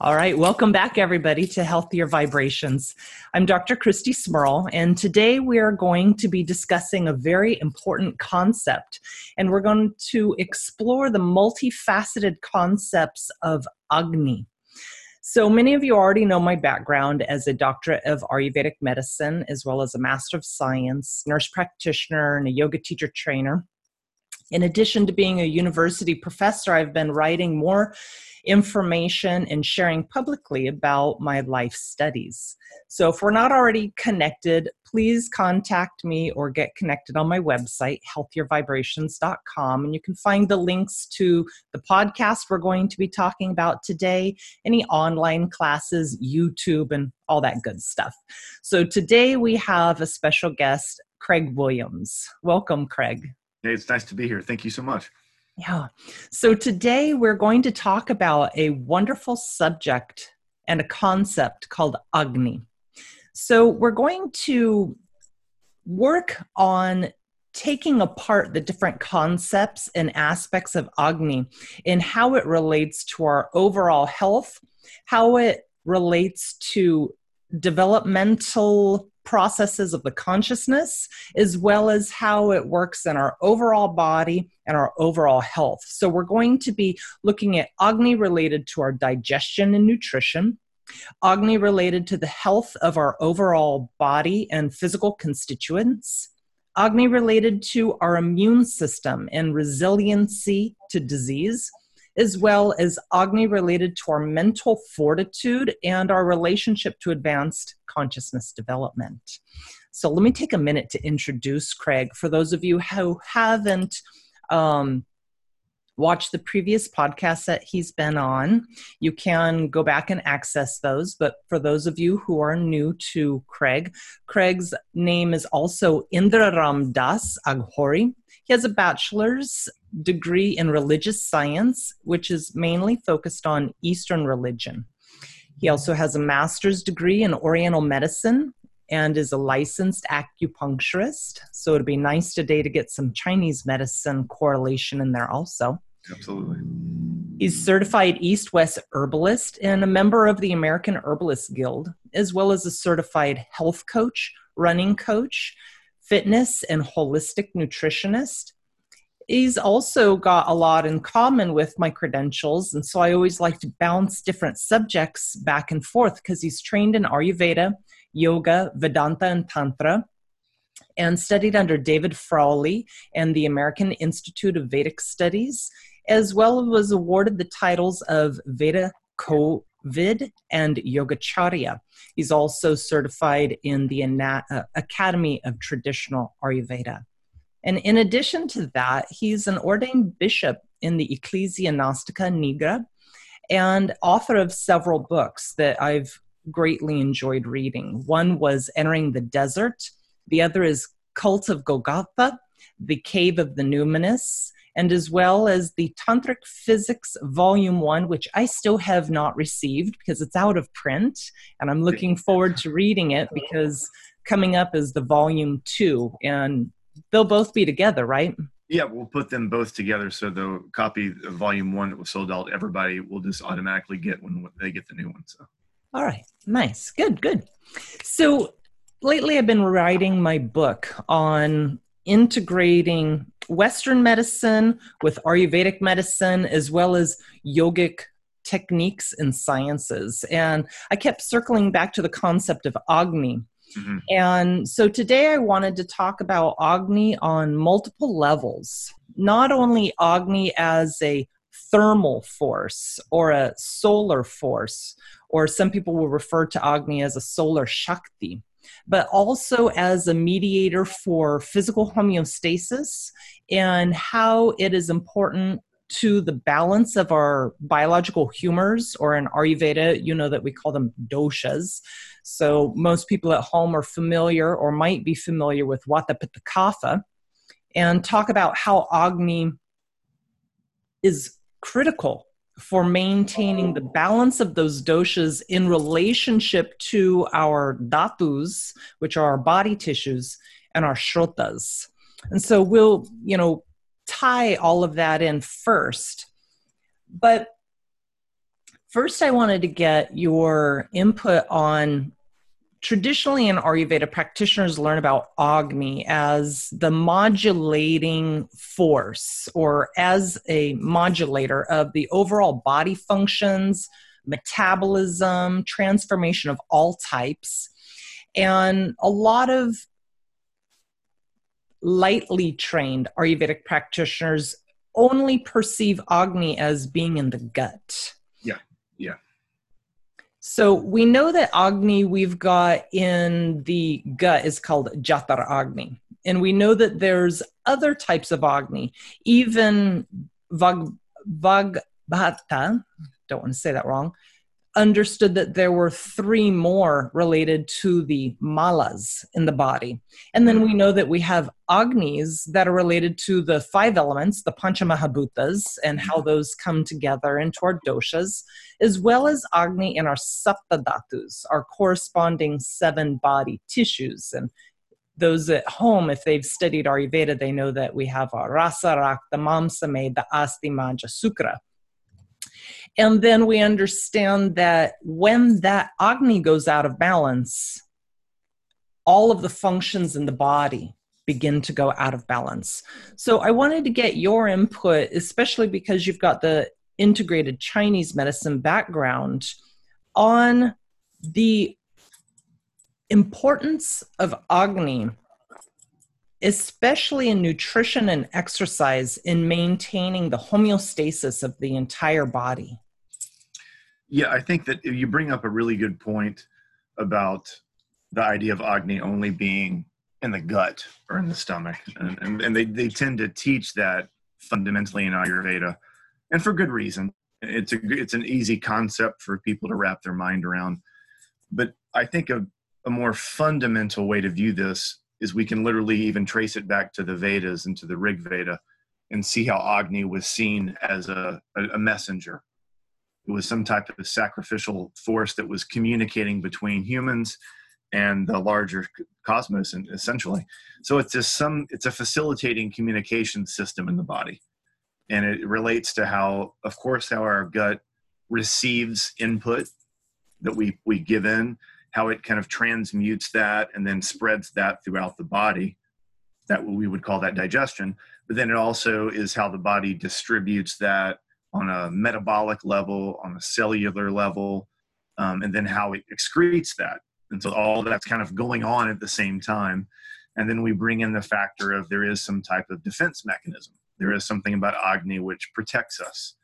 All right, welcome back everybody to Healthier Vibrations. I'm Dr. Christy Smurl, and today we are going to be discussing a very important concept, and we're going to explore the multifaceted concepts of Agni. So many of you already know my background as a doctorate of Ayurvedic medicine, as well as a master of science, nurse practitioner, and a yoga teacher trainer. In addition to being a university professor, I've been writing more information and sharing publicly about my life studies. So if we're not already connected, please contact me or get connected on my website, healthiervibrations.com, and you can find the links to the podcast we're going to be talking about today, any online classes, YouTube, and all that good stuff. So today we have a special guest, Craig Williams. Welcome, Craig. Hey, it's nice to be here. Thank you so much. Yeah. So today we're going to talk about a wonderful subject and a concept called Agni. So we're going to work on taking apart the different concepts and aspects of Agni and how it relates to our overall health, how it relates to developmental processes of the consciousness, as well as how it works in our overall body and our overall health. So we're going to be looking at Agni related to our digestion and nutrition, Agni related to the health of our overall body and physical constituents, Agni related to our immune system and resiliency to disease, as well as Agni related to our mental fortitude and our relationship to advanced consciousness development. So let me take a minute to introduce Craig. For those of you who haven't watched the previous podcasts that he's been on, you can go back and access those. But for those of you who are new to Craig, Craig's name is also Indra Ram Das Aghori. He has a bachelor's degree in religious science, which is mainly focused on Eastern religion. He also has a master's degree in Oriental medicine and is a licensed acupuncturist. So it'd be nice today to get some Chinese medicine correlation in there also. Absolutely. He's certified East-West herbalist and a member of the American Herbalist Guild, as well as a certified health coach, running coach, fitness and holistic nutritionist. He's also got a lot in common with my credentials, and so I always like to bounce different subjects back and forth because he's trained in Ayurveda, yoga, Vedanta, and Tantra, and studied under David Frawley and the American Institute of Vedic Studies, as well as was awarded the titles of Veda Kovid and Yogacharya. He's also certified in the Academy of Traditional Ayurveda. And in addition to that, he's an ordained bishop in the Ecclesia Gnostica Nigra and author of several books that I've greatly enjoyed reading. One was Entering the Desert. The other is Cult of Gogata, The Cave of the Numinous, and as well as the Tantric Physics Volume 1, which I still have not received because it's out of print, and I'm looking forward to reading it because coming up is the Volume 2, and they'll both be together, right? Yeah, we'll put them both together so the copy of Volume 1 that was sold out, everybody will just automatically get when they get the new one, so. All right. Nice. Good, good. So lately I've been writing my book on integrating Western medicine with Ayurvedic medicine, as well as yogic techniques and sciences. And I kept circling back to the concept of Agni. Mm-hmm. And so today I wanted to talk about Agni on multiple levels, not only Agni as a thermal force or a solar force, or some people will refer to Agni as a solar Shakti, but also as a mediator for physical homeostasis and how it is important to the balance of our biological humors, or in Ayurveda, you know that we call them doshas. So most people at home are familiar or might be familiar with Vata-Pitta-Kapha, and talk about how Agni is critical for maintaining the balance of those doshas in relationship to our dhatus, which are our body tissues, and our shrotas. And so we'll, tie all of that in first. But First, I wanted to get your input on, traditionally in Ayurveda, practitioners learn about Agni as the modulating force, or as a modulator of the overall body functions, metabolism, transformation of all types. And a lot of lightly trained Ayurvedic practitioners only perceive Agni as being in the gut. Yeah. So we know that Agni we've got in the gut is called Jatharagni. And we know that there's other types of Agni, even Vagbhata, don't want to say that wrong, understood that there were three more related to the malas in the body. And then we know that we have Agnis that are related to the five elements, the pancha mahabhutas, and how those come together into our doshas, as well as Agni in our saptadhatus, our corresponding seven body tissues. And those at home, if they've studied Ayurveda, they know that we have our rasa, rakta, mamsa, meda, asti, majja, sukra. And then we understand that when that Agni goes out of balance, all of the functions in the body begin to go out of balance. So I wanted to get your input, especially because you've got the integrated Chinese medicine background, on the importance of Agni, especially in nutrition and exercise, in maintaining the homeostasis of the entire body. Yeah, I think that you bring up a really good point about the idea of Agni only being in the gut or in the stomach. And they tend to teach that fundamentally in Ayurveda, and for good reason. It's an easy concept for people to wrap their mind around. But I think a more fundamental way to view this is we can literally even trace it back to the Vedas and to the Rig Veda and see how Agni was seen as a messenger. It was some type of sacrificial force that was communicating between humans and the larger cosmos, essentially. So it's just it's a facilitating communication system in the body. And it relates to how, of course, how our gut receives input that we give in, how it kind of transmutes that and then spreads that throughout the body. That we would call that digestion. But then it also is how the body distributes that on a metabolic level, on a cellular level, and then how it excretes that. And so all that's kind of going on at the same time. And then we bring in the factor of there is some type of defense mechanism. There is something about Agni which protects us.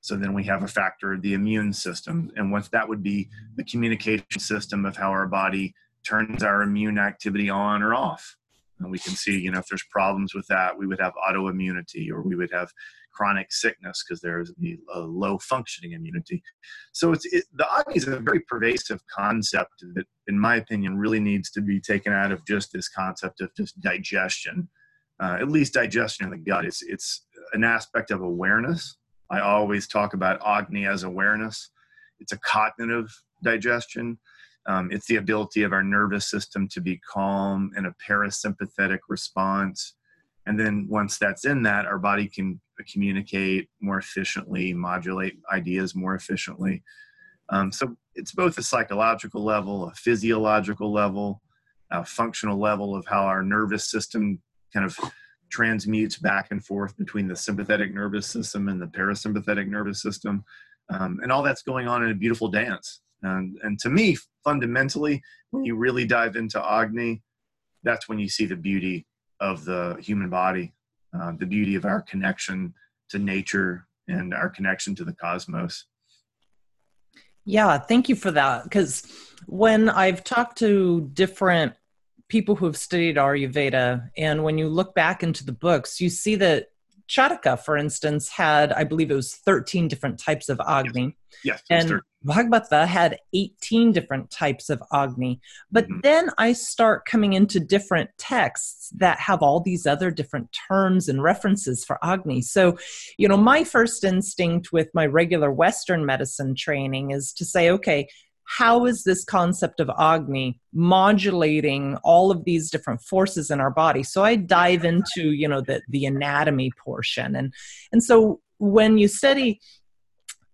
So then we have a factor of the immune system. And once that would be the communication system of how our body turns our immune activity on or off. And we can see, if there's problems with that, we would have autoimmunity, or we would have chronic sickness because there's a low functioning immunity. So the Agni is a very pervasive concept that, in my opinion, really needs to be taken out of just this concept of just digestion, at least digestion in the gut. It's an aspect of awareness. I always talk about Agni as awareness. It's a cognitive digestion. It's the ability of our nervous system to be calm in a parasympathetic response. And then once that's in that, our body can communicate more efficiently, modulate ideas more efficiently. So it's both a psychological level, a physiological level, a functional level of how our nervous system kind of transmutes back and forth between the sympathetic nervous system and the parasympathetic nervous system. And all that's going on in a beautiful dance. And to me, fundamentally, when you really dive into Agni, that's when you see the beauty of the human body, the beauty of our connection to nature and our connection to the cosmos. Yeah, thank you for that. Because when I've talked to different people who have studied Ayurveda, and when you look back into the books, you see that Charaka, for instance, had, I believe it was 13 different types of Agni. Yes. And Vagbhata had 18 different types of Agni. But then I start coming into different texts that have all these other different terms and references for Agni. So, my first instinct with my regular Western medicine training is to say, okay, how is this concept of Agni modulating all of these different forces in our body? So I dive into, the anatomy portion. And so when you study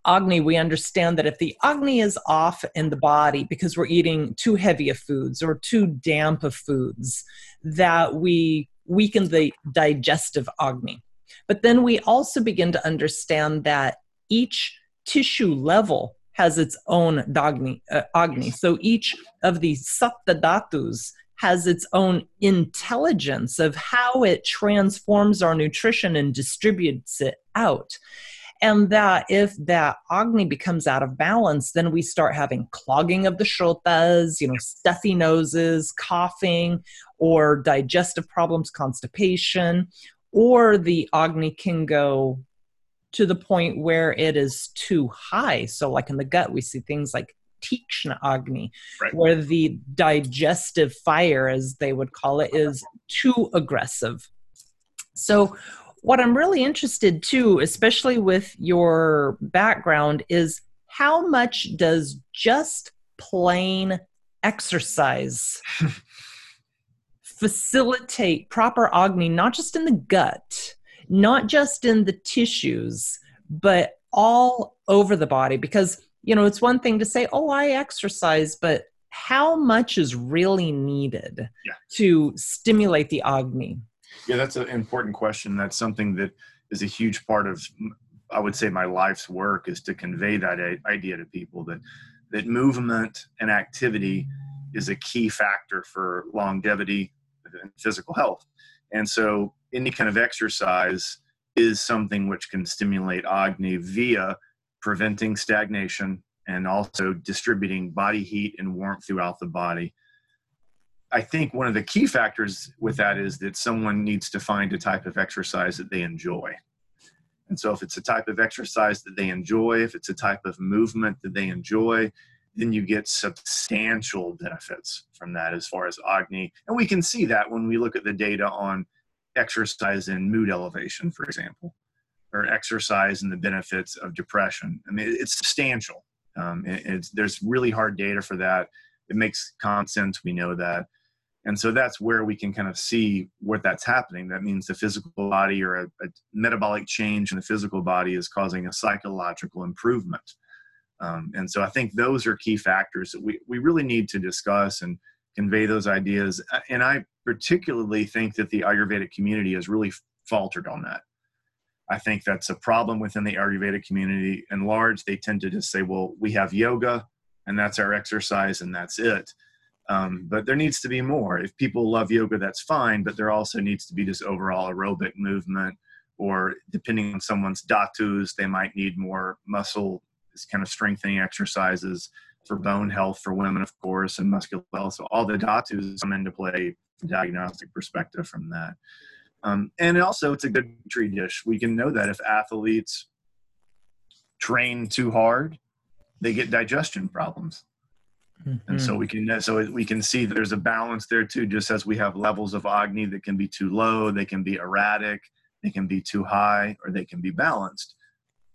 Agni, we understand that if the Agni is off in the body because we're eating too heavy of foods or too damp of foods, that we weaken the digestive Agni. But then we also begin to understand that each tissue level has its own Agni. So each of the saptadhatus has its own intelligence of how it transforms our nutrition and distributes it out. And that if that Agni becomes out of balance, then we start having clogging of the shrotas, stuffy noses, coughing, or digestive problems, constipation, or the Agni can go to the point where it is too high. So like in the gut, we see things like Tikshna Agni, right, where the digestive fire, as they would call it, is too aggressive. So what I'm really interested too, especially with your background, is how much does just plain exercise facilitate proper Agni, not just in the gut, not just in the tissues, but all over the body? Because, it's one thing to say, oh, I exercise, but how much is really needed to stimulate the Agni? Yeah, that's an important question. That's something that is a huge part of, I would say, my life's work, is to convey that idea to people that movement and activity is a key factor for longevity and physical health. And so any kind of exercise is something which can stimulate Agni via preventing stagnation and also distributing body heat and warmth throughout the body. I think one of the key factors with that is that someone needs to find a type of exercise that they enjoy. And so if it's a type of exercise that they enjoy, if it's a type of movement that they enjoy, then you get substantial benefits from that as far as Agni. And we can see that when we look at the data on exercise and mood elevation, for example, or exercise and the benefits of depression. I mean, it's substantial. There's really hard data for that. It makes common sense. We know that. And so that's where we can kind of see what that's happening. That means the physical body, or a metabolic change in the physical body, is causing a psychological improvement. And so I think those are key factors that we really need to discuss and convey those ideas. And I particularly think that the Ayurvedic community has really faltered on that. I think that's a problem within the Ayurvedic community. In large, they tend to just say, well, we have yoga, and that's our exercise, and that's it. But there needs to be more. If people love yoga, that's fine, but there also needs to be just overall aerobic movement, or depending on someone's dhatus, they might need more muscle, this kind of strengthening exercises for bone health for women, of course, and muscular health. So all the dhatus come into play from a diagnostic perspective from that. And also, it's a good petri dish. We can know that if athletes train too hard, they get digestion problems. Mm-hmm. And so we can see that there's a balance there too, just as we have levels of Agni that can be too low, they can be erratic, they can be too high, or they can be balanced.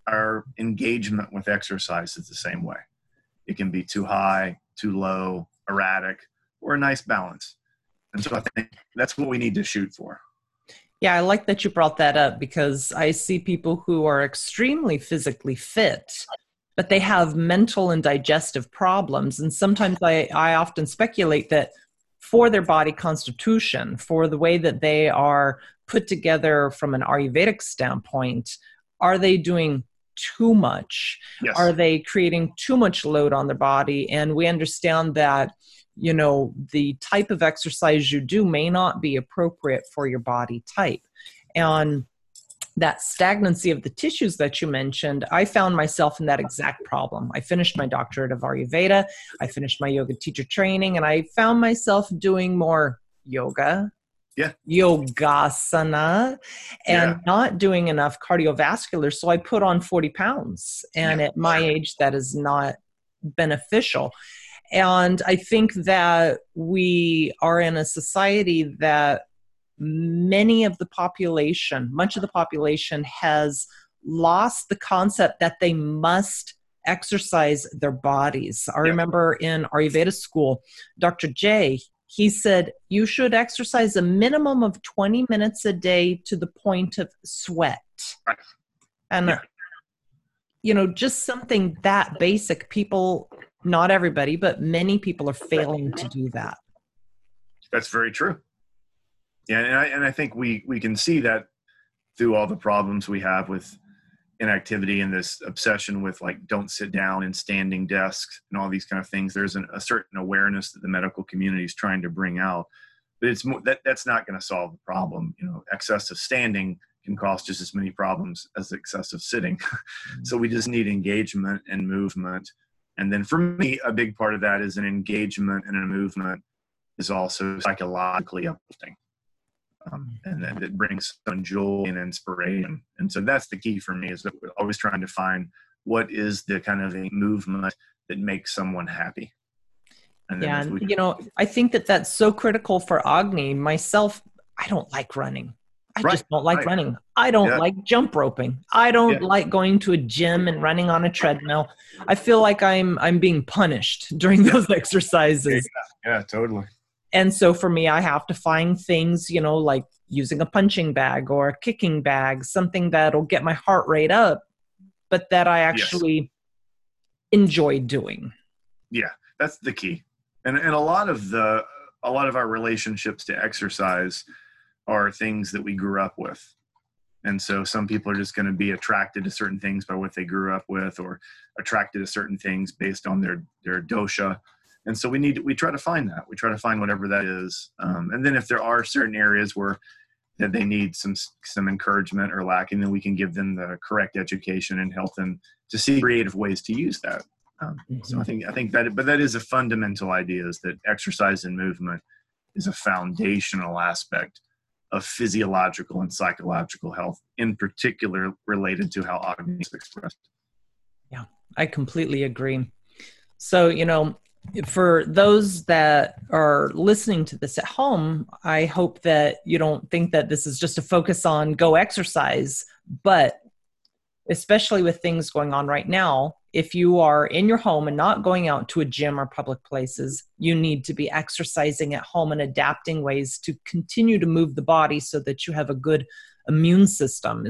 Our engagement with exercise is the same way. It can be too high, too low, erratic, or a nice balance. And so I think that's what we need to shoot for. Yeah, I like that you brought that up, because I see people who are extremely physically fit, but they have mental and digestive problems. And sometimes I often speculate that for their body constitution, for the way that they are put together from an Ayurvedic standpoint, are they doing too much? Yes. Are they creating too much load on their body? And we understand that, the type of exercise you do may not be appropriate for your body type. And that stagnancy of the tissues that you mentioned, I found myself in that exact problem. I finished my doctorate of Ayurveda, I finished my yoga teacher training, and I found myself doing more yoga, yogasana, and not doing enough cardiovascular. So I put on 40 pounds, and at my age, that is not beneficial. And I think that we are in a society that much of the population has lost the concept that they must exercise their bodies. I remember in Ayurveda school, Dr. Jay, he said, you should exercise a minimum of 20 minutes a day to the point of sweat. Right. And you know, just something that basic, people, not everybody, but many people are failing to do that. That's very true. Yeah, and I think we can see that through all the problems we have with inactivity and this obsession with, like, don't sit down and standing desks and all these kind of things. There's a certain awareness that the medical community is trying to bring out, but it's more, that's not going to solve the problem. You know, excessive standing can cause just as many problems as excessive sitting. So we just need engagement and movement. And then for me, a big part of that is an engagement and a movement is also psychologically uplifting. And that it brings some joy and inspiration. And so that's the key for me, is that we're always trying to find what is the kind of a movement that makes someone happy. And then you know, I think that that's so critical for Agni. Myself, I don't like running. I just don't like running. I don't like jump roping. I don't like going to a gym and running on a treadmill. I feel like I'm being punished during those exercises. Yeah, totally. And so for me, I have to find things, you know, like using a punching bag or a kicking bag, something that'll get my heart rate up, but that I actually enjoy doing. Yeah, that's the key. And a lot of our relationships to exercise are things that we grew up with. And so some people are just going to be attracted to certain things by what they grew up with, or attracted to certain things based on their dosha. And so we try to find that. We try to find whatever that is. And then if there are certain areas where that they need some encouragement or lacking, then we can give them the correct education and help them to see creative ways to use that. So I think that, but that is a fundamental idea, is that exercise and movement is a foundational aspect of physiological and psychological health, in particular related to how Agni is expressed. Yeah, I completely agree. So, you know, for those that are listening to this at home, I hope that you don't think that this is just a focus on go exercise, but especially with things going on right now, if you are in your home and not going out to a gym or public places, you need to be exercising at home and adapting ways to continue to move the body so that you have a good immune system.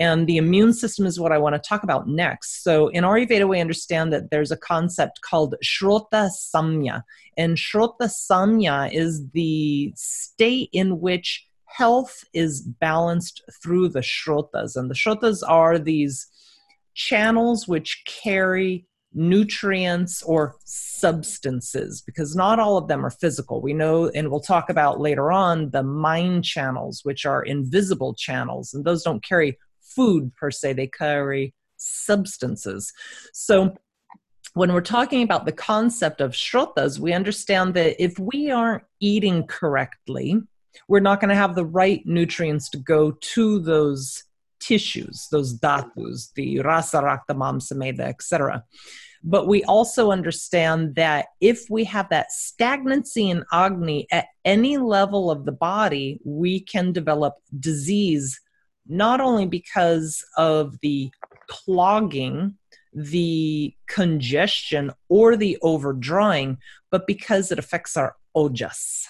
And the immune system is what I want to talk about next. So in Ayurveda, we understand that there's a concept called Shrota Samya. And Shrota Samya is the state in which health is balanced through the Shrotas. And the Shrotas are these channels which carry nutrients or substances, because not all of them are physical. We know, and we'll talk about later on, the mind channels, which are invisible channels. And those don't carry food per se, they carry substances. So when we're talking about the concept of shrotas, we understand that if we aren't eating correctly, we're not going to have the right nutrients to go to those tissues, those dhatus, the rasa, rakta, mamsa, meda, etc. But we also understand that if we have that stagnancy in Agni at any level of the body, we can develop disease, not only because of the clogging, the congestion, or the overdrawing, but because it affects our ojas.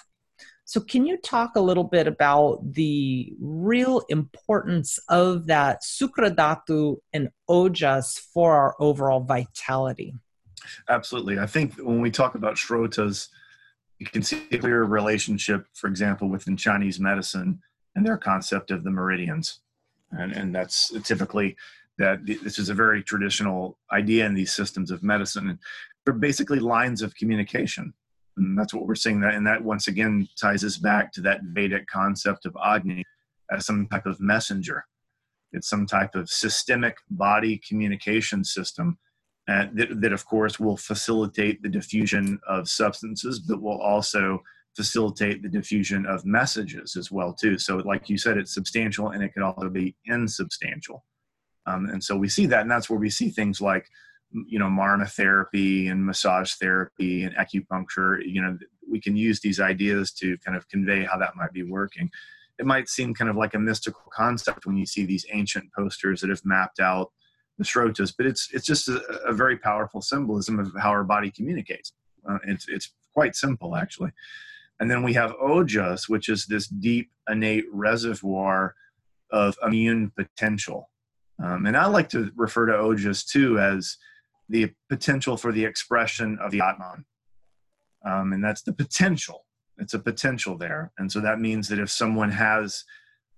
So can you talk a little bit about the real importance of that sukra dhatu and ojas for our overall vitality? Absolutely. I think when we talk about shrotas, you can see a clear relationship, for example, within Chinese medicine and their concept of the meridians. And that's typically that this is a very traditional idea in these systems of medicine. They're basically lines of communication. And that's what we're seeing. That, and that once again ties us back to that Vedic concept of Agni as some type of messenger. It's some type of systemic body communication system that of course will facilitate the diffusion of substances, but will also facilitate the diffusion of messages as well too. So like you said, it's substantial and it can also be insubstantial. And so we see that, and that's where we see things like, you know, marna therapy and massage therapy and acupuncture. You know, we can use these ideas to kind of convey how that might be working. It might seem kind of like a mystical concept when you see these ancient posters that have mapped out the shrotas, but it's just a very powerful symbolism of how our body communicates. It's quite simple, actually. And then we have ojas, which is this deep, innate reservoir of immune potential. And I like to refer to ojas too as the potential for the expression of the Atman. And that's the potential. It's a potential there. And so that means that if someone has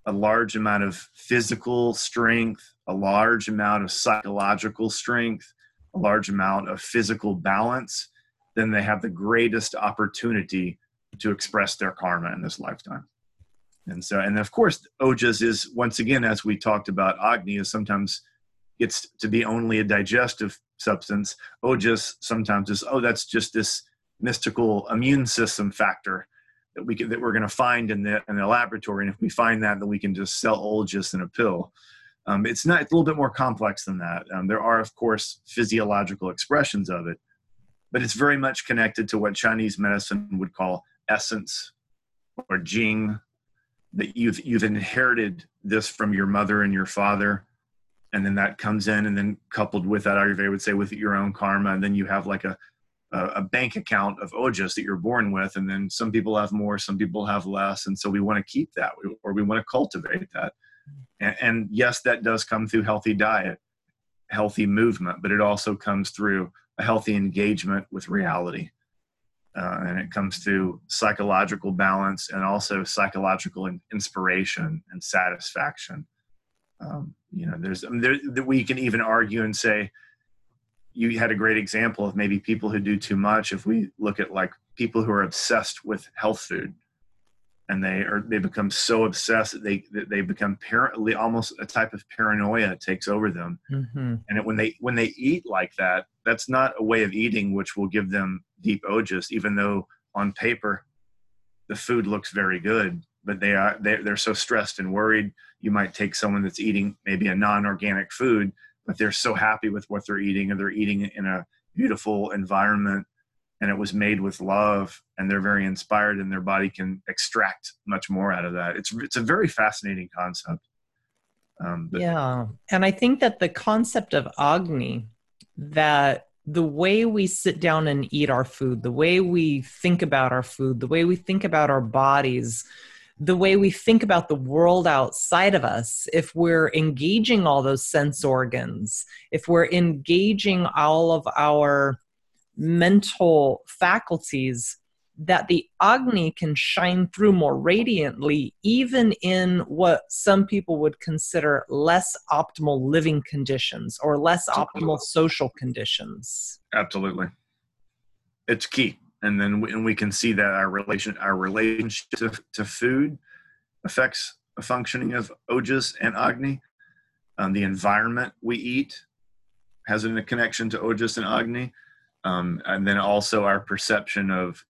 a large amount of physical strength, a large amount of psychological strength, a large amount of physical balance, then they have the greatest opportunity to express their karma in this lifetime. And so, and of course, ojas is, once again, as we talked about, Agni is sometimes it's to be only a digestive substance. Ojas sometimes is, oh, that's just this mystical immune system factor that we can, that we're going to find in the laboratory. And if we find that, then we can just sell ojas in a pill. It's not, it's a little bit more complex than that. There are, of course, physiological expressions of it, but it's very much connected to what Chinese medicine would call essence or jing, that you've inherited this from your mother and your father, and then that comes in, and then coupled with that, Ayurveda would say, with your own karma, and then you have like a bank account of ojas that you're born with, and then some people have more, some people have less, and so we want to keep that, or we want to cultivate that. And yes, that does come through healthy diet, healthy movement, but it also comes through a healthy engagement with reality. And it comes through psychological balance and also psychological inspiration and satisfaction. You know, we can even argue and say, you had a great example of maybe people who do too much. If we look at like people who are obsessed with health food, and they become so obsessed that they become almost a type of paranoia takes over them. Mm-hmm. And when they eat like that, that's not a way of eating which will give them deep ojas, even though on paper the food looks very good, but they're so stressed and worried. You might take someone that's eating maybe a non-organic food, but they're so happy with what they're eating, and they're eating in a beautiful environment, and it was made with love, and they're very inspired, and their body can extract much more out of that. It's a very fascinating concept. Yeah. And I think that the concept of Agni, that the way we sit down and eat our food, the way we think about our food, the way we think about our bodies, the way we think about the world outside of us, if we're engaging all those sense organs, if we're engaging all of our mental faculties, that the Agni can shine through more radiantly, even in what some people would consider less optimal living conditions or less optimal social conditions. Absolutely. It's key. And then we can see that our relationship to food affects the functioning of ojas and Agni. The environment we eat has a connection to ojas and Agni. And then also our perception of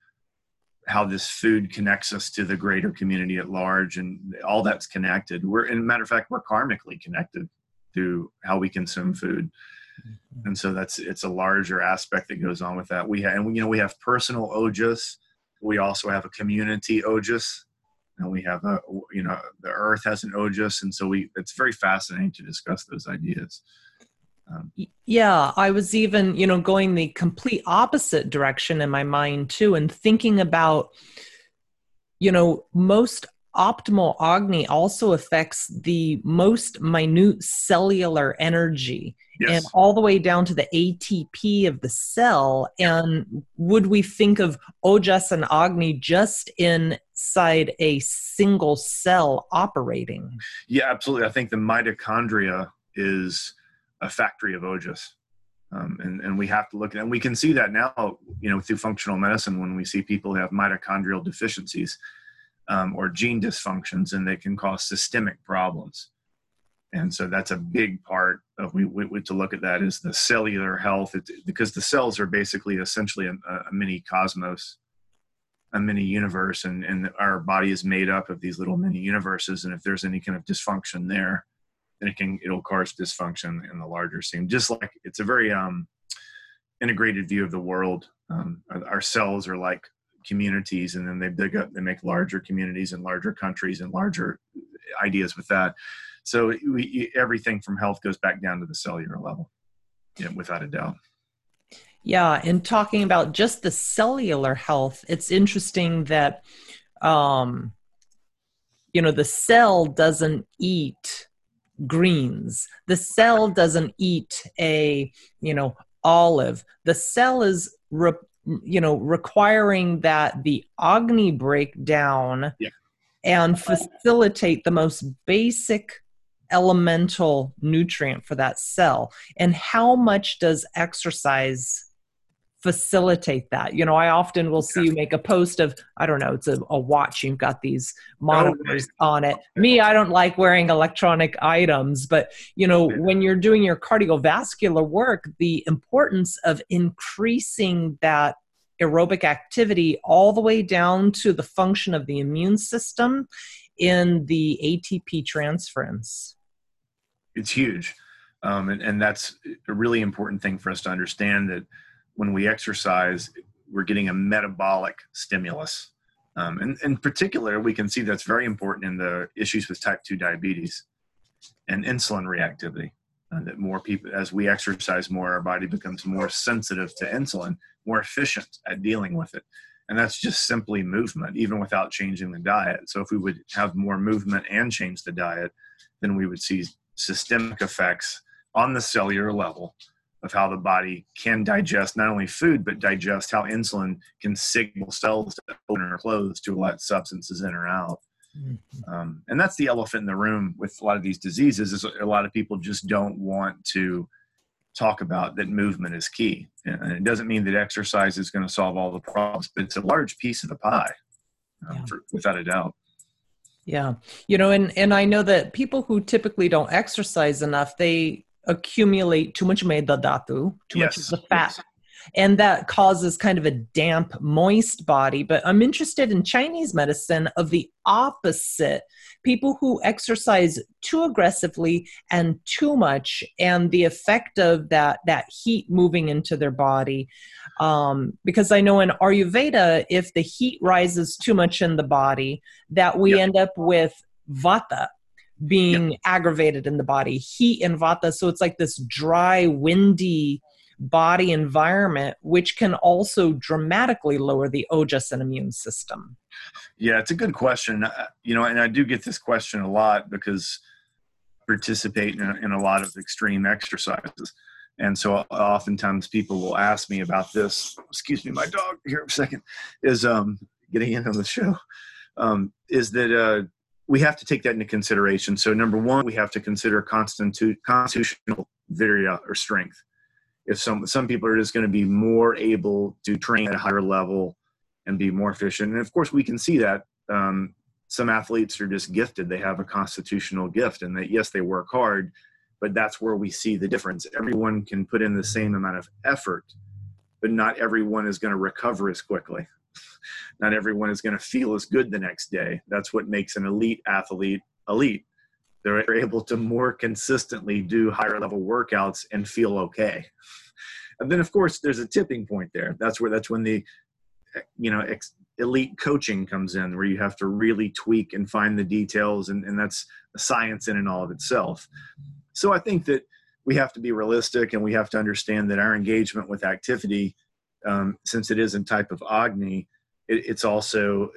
how this food connects us to the greater community at large, and all that's connected. And matter of fact, we're karmically connected to how we consume food. And so it's a larger aspect that goes on with that. We have personal ojas. We also have a community ojas, and we have the earth has an ojas. And so it's very fascinating to discuss those ideas. Yeah, I was even, going the complete opposite direction in my mind too, and thinking about, most optimal Agni also affects the most minute cellular energy. Yes. And all the way down to the ATP of the cell. And would we think of ojas and Agni just inside a single cell operating? Yeah, absolutely. I think the mitochondria is a factory of ojas. And we have to look at, and we can see that now, through functional medicine, when we see people who have mitochondrial deficiencies or gene dysfunctions, and they can cause systemic problems. And so that's a big part of, we to look at that is the cellular health, because the cells are basically essentially a mini cosmos, a mini universe, and our body is made up of these little mini universes. And if there's any kind of dysfunction there, then it'll cause dysfunction in the larger scene. Just like it's a very integrated view of the world. Our cells are like communities, and then they make larger communities and larger countries and larger ideas with that. So everything from health goes back down to the cellular level, without a doubt. Yeah, and talking about just the cellular health, it's interesting that the cell doesn't eat greens. The cell doesn't eat a, olive. The cell is, requiring that the Agni break down and facilitate the most basic elemental nutrient for that cell. And how much does exercise facilitate that? I often will see you make a post of, it's a watch. You've got these monitors on it. Me, I don't like wearing electronic items, but when you're doing your cardiovascular work, the importance of increasing that aerobic activity all the way down to the function of the immune system in the ATP transference. It's huge. And that's a really important thing for us to understand, that when we exercise, we're getting a metabolic stimulus. And in particular, we can see that's very important in the issues with type 2 diabetes and insulin reactivity. That more people, as we exercise more, our body becomes more sensitive to insulin, more efficient at dealing with it. And that's just simply movement, even without changing the diet. So if we would have more movement and change the diet, then we would see systemic effects on the cellular level of how the body can digest not only food, but digest how insulin can signal cells to open or close to let substances in or out. And that's the elephant in the room with a lot of these diseases, is a lot of people just don't want to talk about that movement is key. And it doesn't mean that exercise is going to solve all the problems, but it's a large piece of the pie, without a doubt. Yeah. And I know that people who typically don't exercise enough, they accumulate too much meda dhatu, too much of the fat. And that causes kind of a damp, moist body. But I'm interested in Chinese medicine of the opposite, people who exercise too aggressively and too much, and the effect of that heat moving into their body. Because I know in Ayurveda, if the heat rises too much in the body, that we end up with vata being aggravated in the body, heat and vata. So it's like this dry, windy body environment, which can also dramatically lower the ojas and immune system? Yeah, it's a good question. And I do get this question a lot because I participate in a lot of extreme exercises. And so oftentimes people will ask me about this. Excuse me, my dog here a second is getting in on the show. Is that we have to take that into consideration. So number one, we have to consider constitutional virya or strength. If some people are just going to be more able to train at a higher level and be more efficient. And of course we can see that some athletes are just gifted. They have a constitutional gift, and that, yes, they work hard, but that's where we see the difference. Everyone can put in the same amount of effort, but not everyone is going to recover as quickly. Not everyone is going to feel as good the next day. That's what makes an elite athlete elite. They're able to more consistently do higher level workouts and feel okay. And then of course there's a tipping point there. That's when the elite coaching comes in, where you have to really tweak and find the details, and that's a science in and all of itself. So I think that we have to be realistic, and we have to understand that our engagement with activity, since it is a type of Agni, it's a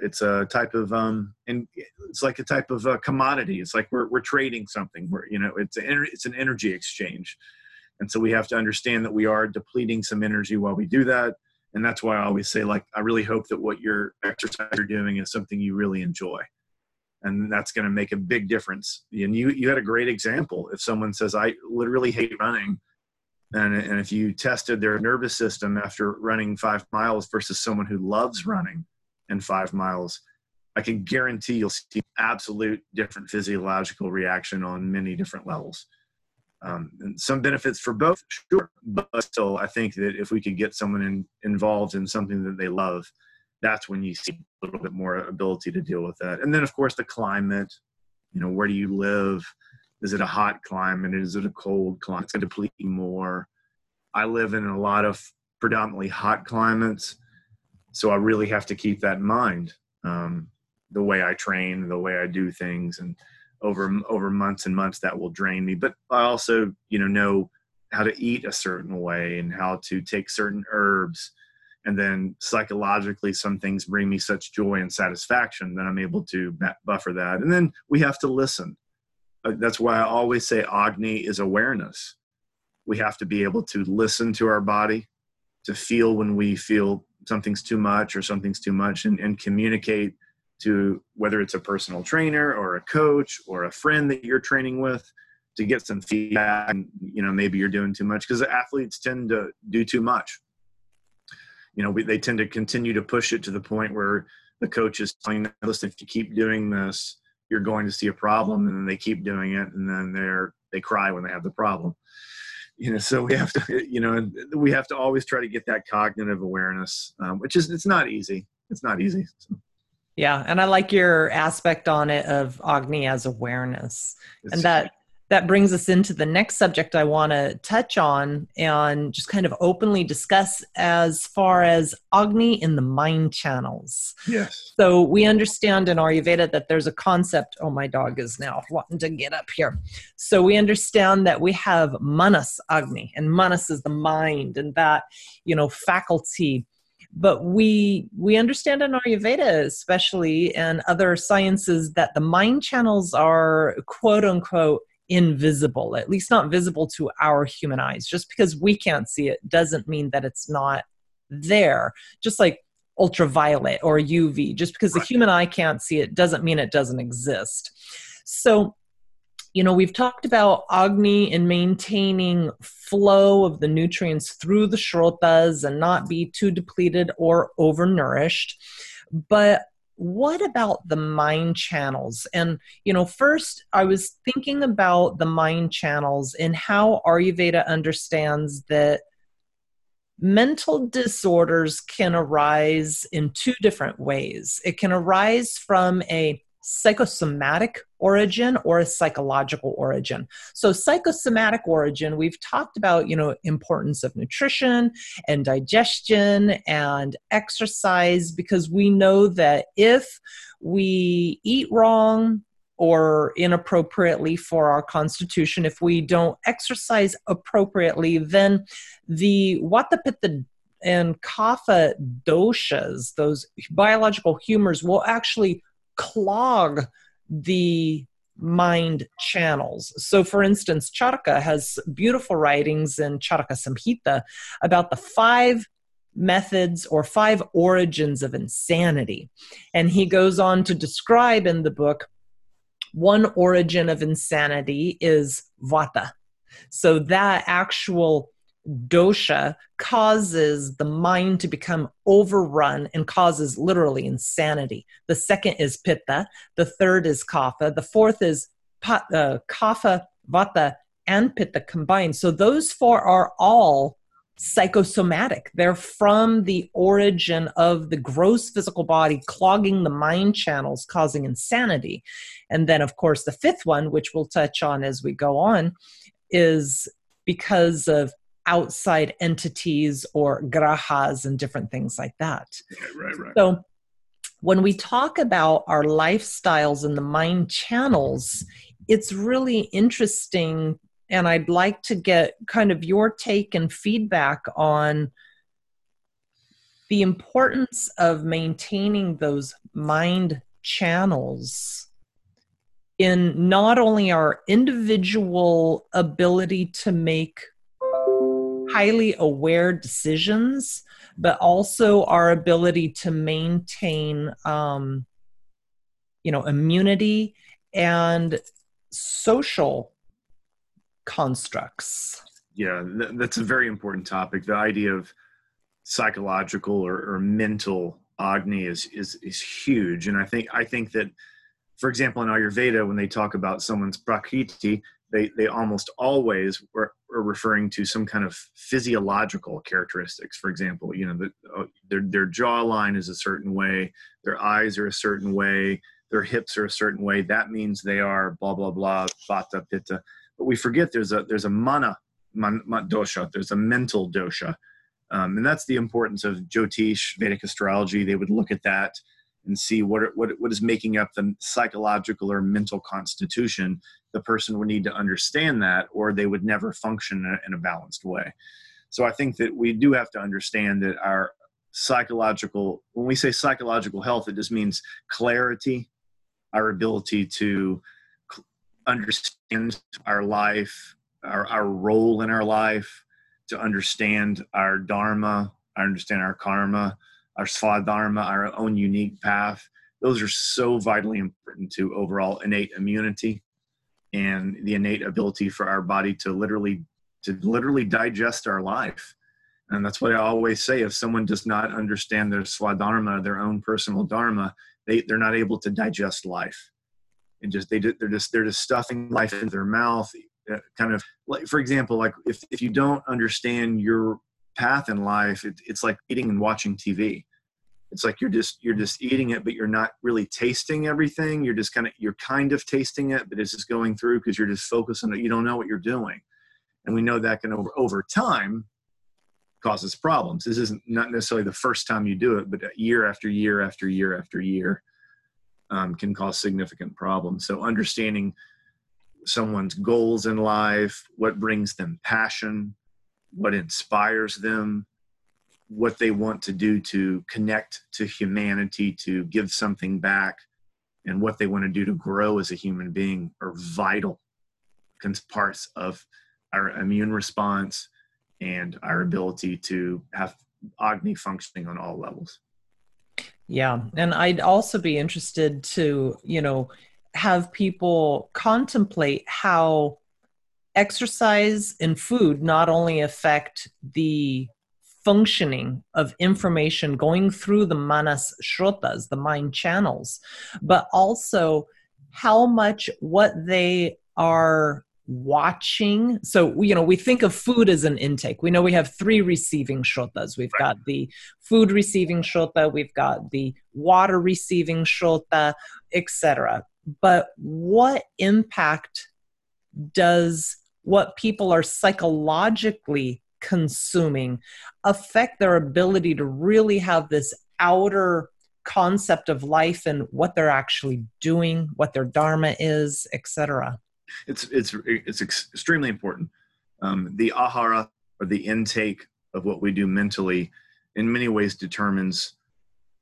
type of, and it's like a type of commodity. It's like we're trading something. It's an energy exchange, and so we have to understand that we are depleting some energy while we do that. And that's why I always say, I really hope that what your exercise you're doing is something you really enjoy, and that's going to make a big difference. And you had a great example. If someone says, I literally hate running. And if you tested their nervous system after running 5 miles versus someone who loves running and 5 miles, I can guarantee you'll see absolute different physiological reaction on many different levels. And some benefits for both, sure. But still, I think that if we could get someone involved in something that they love, that's when you see a little bit more ability to deal with that. And then, of course, the climate, where do you live? Is it a hot climate? Is it a cold climate? It's going to deplete more. I live in a lot of predominantly hot climates, so I really have to keep that in mind. The way I train, the way I do things, and over months and months, that will drain me. But I also, know how to eat a certain way and how to take certain herbs. And then psychologically, some things bring me such joy and satisfaction that I'm able to buffer that. And then we have to listen. That's why I always say Agni is awareness. We have to be able to listen to our body, to feel when we feel something's too much or something's too much, and communicate to, whether it's a personal trainer or a coach or a friend that you're training with, to get some feedback. And, you know, maybe you're doing too much, because athletes tend to do too much. You know, they tend to continue to push it to the point where the coach is telling them, listen, if you keep doing this, you're going to see a problem. And then they keep doing it, and then they cry when they have the problem. You know, so we have to, you know, we have to always try to get that cognitive awareness, which is, it's not easy. It's not easy. So. Yeah. And I like your aspect on it of Agni as awareness. And that brings us into the next subject I want to touch on and just kind of openly discuss, as far as Agni in the mind channels. Yes. So we understand in Ayurveda that there's a concept, oh, my dog is now wanting to get up here. So we understand that we have Manas Agni, and Manas is the mind and that, you know, faculty. But we understand in Ayurveda especially, and other sciences, that the mind channels are, quote unquote, invisible, at least not visible to our human eyes. Just because we can't see it doesn't mean that it's not there. Just like ultraviolet or UV, just because the human eye can't see it doesn't mean it doesn't exist. So, you know, we've talked about Agni and maintaining flow of the nutrients through the shrotas and not be too depleted or overnourished. But what about the mind channels? And, you know, first I was thinking about the mind channels and how Ayurveda understands that mental disorders can arise in two different ways. It can arise from a psychosomatic origin or a psychological origin. So psychosomatic origin, we've talked about, you know, importance of nutrition and digestion and exercise, because we know that if we eat wrong or inappropriately for our constitution, if we don't exercise appropriately, then the Vata-Pitta and Kapha doshas, those biological humors, will actually clog the mind channels. So for instance, Charaka has beautiful writings in Charaka Samhita about the 5 methods or 5 origins of insanity. And he goes on to describe in the book, one origin of insanity is Vata. So that actual dosha causes the mind to become overrun and causes literally insanity. The second is Pitta. The third is Kapha. The fourth is Kapha, Vata, and Pitta combined. So those 4 are all psychosomatic. They're from the origin of the gross physical body clogging the mind channels, causing insanity. And then, of course, the 5th one, which we'll touch on as we go on, is because of outside entities or grahas and different things like that. Right. So when we talk about our lifestyles and the mind channels, it's really interesting. And I'd like to get kind of your take and feedback on the importance of maintaining those mind channels in not only our individual ability to make highly aware decisions, but also our ability to maintain, you know, immunity and social constructs. Yeah, that's a very important topic. The idea of psychological or mental Agni is huge. And I think that, for example, in Ayurveda, when they talk about someone's prakriti, they almost always are referring to some kind of physiological characteristics. For example, you know, their jawline is a certain way, their eyes are a certain way, their hips are a certain way. That means they are blah, blah, blah, Vata, Pitta. But we forget there's a mana dosha, there's a mental dosha. And that's the importance of Jyotish, Vedic astrology. They would look at that and see what is making up the psychological or mental constitution. The person would need to understand that, or they would never function in a balanced way. So I think that we do have to understand that our psychological, when we say psychological health, it just means clarity, our ability to understand our life, our role in our life, to understand our dharma, understand our karma, our svadharma, our own unique path. Those are so vitally important to overall innate immunity and the innate ability for our body to literally digest our life. And that's what I always say. If someone does not understand their swadharma, their own personal dharma, they're not able to digest life. And they're just stuffing life into their mouth. Kind of like, for example, like if you don't understand your path in life, it's like eating and watching TV. It's like you're just eating it, but you're not really tasting everything. You're kind of tasting it, but it's just going through because you're just focused on it. You don't know what you're doing, and we know that can over time causes problems. This isn't not necessarily the first time you do it, but year after year after year after year can cause significant problems. So understanding someone's goals in life, what brings them passion, what inspires them, what they want to do to connect to humanity, to give something back, and what they want to do to grow as a human being are vital parts of our immune response and our ability to have Agni functioning on all levels. Yeah. And I'd also be interested to, have people contemplate how exercise and food not only affect the functioning of information going through the manas shrotas, the mind channels, but also how much what they are watching. So, we think of food as an intake. We know we have three receiving shrotas. We've got the food receiving shrota, we've got the water receiving shrota, etc. But what impact does what people are psychologically consuming affect their ability to really have this outer concept of life and what they're actually doing, what their dharma is, etc.? It's extremely important. The ahara, or the intake of what we do mentally, in many ways determines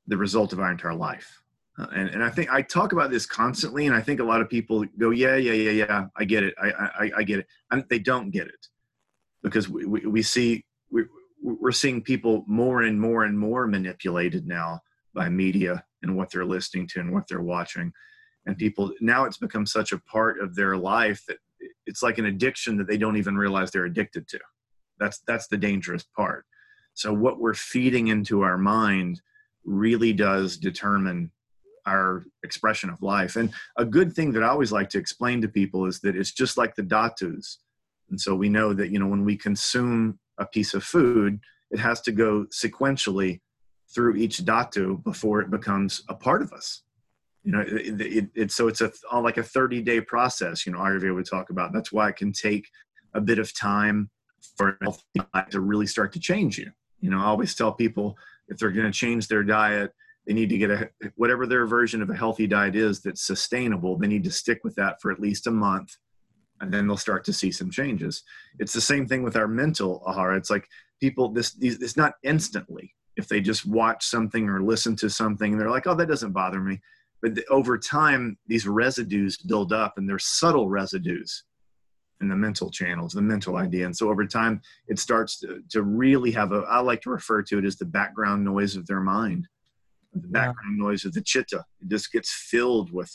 the result of our entire life. And I think I talk about this constantly, and I think a lot of people go, yeah, I get it. I get it. And they don't get it, because we're seeing people more and more and more manipulated now by media and what they're listening to and what they're watching. And people now, it's become such a part of their life that it's like an addiction that they don't even realize they're addicted to. That's the dangerous part. So what we're feeding into our mind really does determine our expression of life. And a good thing that I always like to explain to people is that it's just like the dhatus. And so we know that, when we consume a piece of food, it has to go sequentially through each dhatu before it becomes a part of us. So it's all like a 30-day process, Ayurveda would talk about. That's why it can take a bit of time for a healthy diet to really start to change you. I always tell people if they're going to change their diet, they need to get whatever their version of a healthy diet is that's sustainable, they need to stick with that for at least a month, and then they'll start to see some changes. It's the same thing with our mental ahara. It's like people, it's not instantly. If they just watch something or listen to something, they're like, oh, that doesn't bother me. But over time, these residues build up, and they're subtle residues in the mental channels, the mental idea. And so over time, it starts to really have I like to refer to it as the background noise of their mind, the background noise of the chitta. It just gets filled with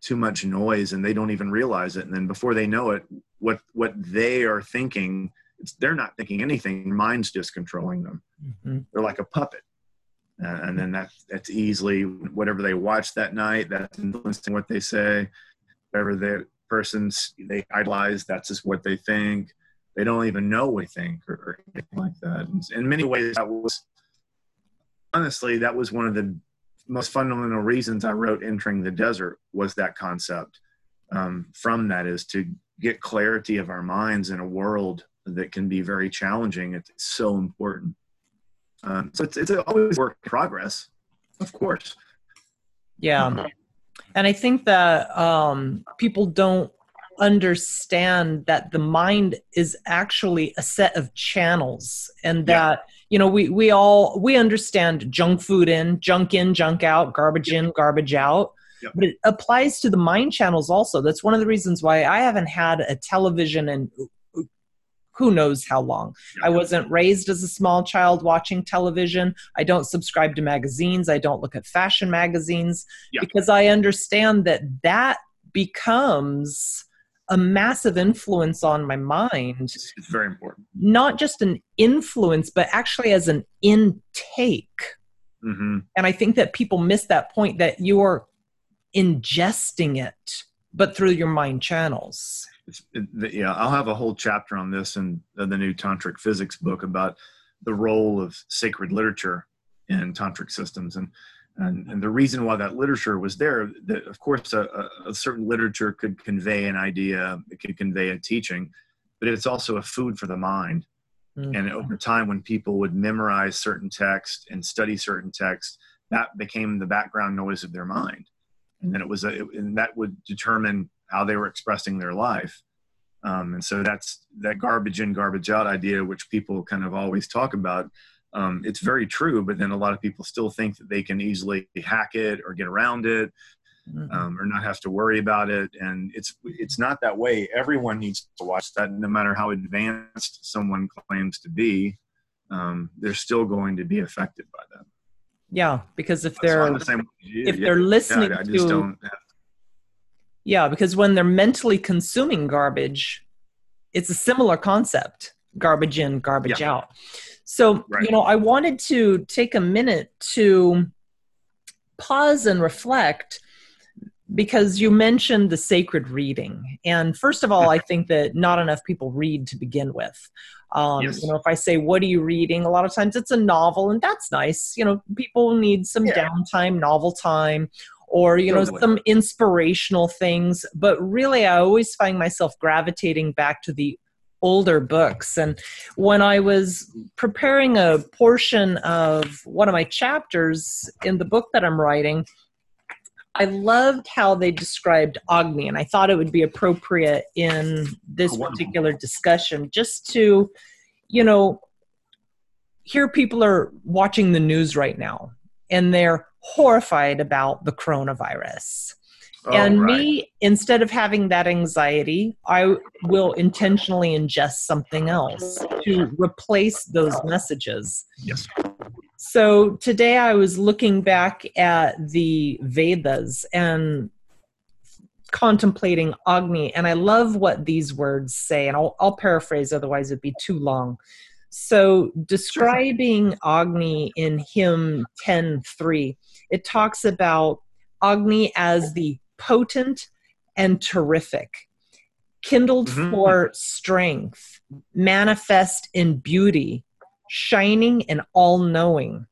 too much noise, and they don't even realize it. And then before they know it, what they are thinking, they're not thinking anything. Their mind's just controlling them. Mm-hmm. They're like a puppet. And then that's easily whatever they watch that night, that's influencing what they say. Whatever the persons they idolize, that's just what they think. They don't even know what they think or anything like that. And in many ways, that was one of the most fundamental reasons I wrote Entering the Desert, was that concept. From that is to get clarity of our minds in a world that can be very challenging. It's so important. So it's always work in progress, of course. Yeah. And I think that people don't understand that the mind is actually a set of channels, and that, we understand junk food in, junk out, garbage in, garbage out. Yep. But it applies to the mind channels also. That's one of the reasons why I haven't had a television in who knows how long. Yep. I wasn't raised as a small child watching television. I don't subscribe to magazines. I don't look at fashion magazines, yep, because I understand that that becomes a massive influence on my mind. It's very important. Not just an influence, but actually as an intake. Mm-hmm. And I think that people miss that point, that you are ingesting it, but through your mind channels. Yeah, I'll have a whole chapter on this in the new Tantric Physics book about the role of sacred literature in tantric systems. And the reason why that literature was there, that of course a certain literature could convey an idea, it could convey a teaching, but it's also a food for the mind. Mm-hmm. And over time, when people would memorize certain texts and study certain texts, that became the background noise of their mind. And then it was, and that would determine how they were expressing their life. And so that's that garbage in, garbage out idea, which people kind of always talk about. It's very true, but then a lot of people still think that they can easily hack it or get around it, mm-hmm, or not have to worry about it. And it's not that way. Everyone needs to watch that, no matter how advanced someone claims to be. They're still going to be affected by that. Yeah, because if they're listening to, yeah, because when they're mentally consuming garbage, it's a similar concept: garbage in, garbage out. So, right, you know, I wanted to take a minute to pause and reflect, because you mentioned the sacred reading. And first of all, I think that not enough people read to begin with. Yes. You know, if I say, what are you reading? A lot of times it's a novel, and that's nice. You know, people need some downtime, novel time, or, you know, some inspirational things. But really, I always find myself gravitating back to the older books. And when I was preparing a portion of one of my chapters in the book that I'm writing, I loved how they described Agni, and I thought it would be appropriate in this particular discussion, just to, you know, here people are watching the news right now, and they're horrified about the coronavirus. And me, instead of having that anxiety, I will intentionally ingest something else to replace those messages. Yes. So today I was looking back at the Vedas and contemplating Agni, and I love what these words say, and I'll paraphrase, otherwise it'd be too long. So describing Agni in hymn 10.3, it talks about Agni as the potent and terrific, kindled mm-hmm. for strength, manifest in beauty, shining and all-knowing.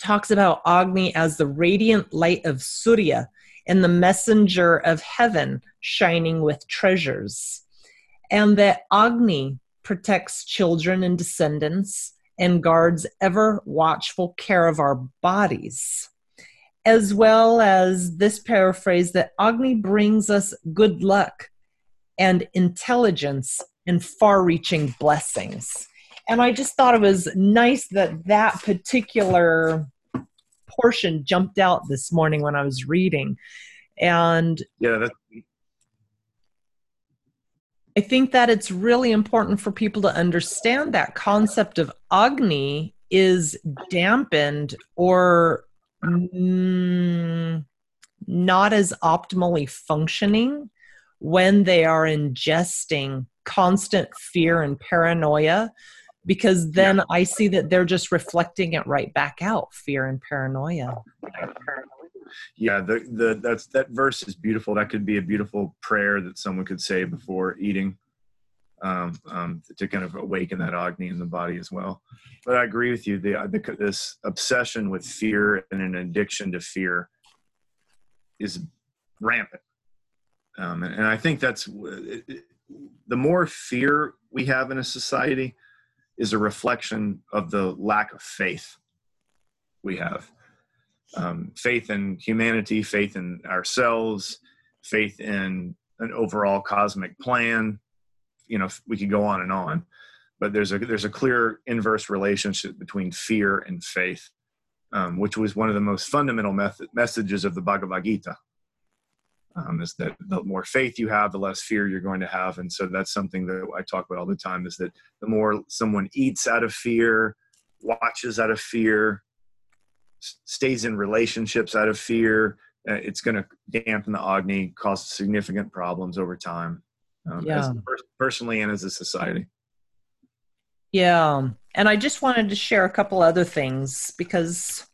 Talks about Agni as the radiant light of Surya and the messenger of heaven, shining with treasures. And that Agni protects children and descendants and guards ever watchful care of our bodies. As well as this paraphrase, that Agni brings us good luck and intelligence and far-reaching blessings. And I just thought it was nice that that particular portion jumped out this morning when I was reading. And yeah, I think that it's really important for people to understand that concept of Agni is dampened or not as optimally functioning when they are ingesting constant fear and paranoia, because then I see that they're just reflecting it right back out, fear and paranoia. Yeah, that verse is beautiful. That could be a beautiful prayer that someone could say before eating, to kind of awaken that Agni in the body as well. But I agree with you, this obsession with fear and an addiction to fear is rampant. And I think that's the more fear we have in a society is a reflection of the lack of faith we have. Faith in humanity, faith in ourselves, faith in an overall cosmic plan. You know, we could go on, but there's a clear inverse relationship between fear and faith, which was one of the most fundamental messages of the Bhagavad Gita, is that the more faith you have, the less fear you're going to have. And so that's something that I talk about all the time, is that the more someone eats out of fear, watches out of fear, stays in relationships out of fear, it's going to dampen the Agni, cause significant problems over time, personally and as a society. Yeah. And I just wanted to share a couple other things because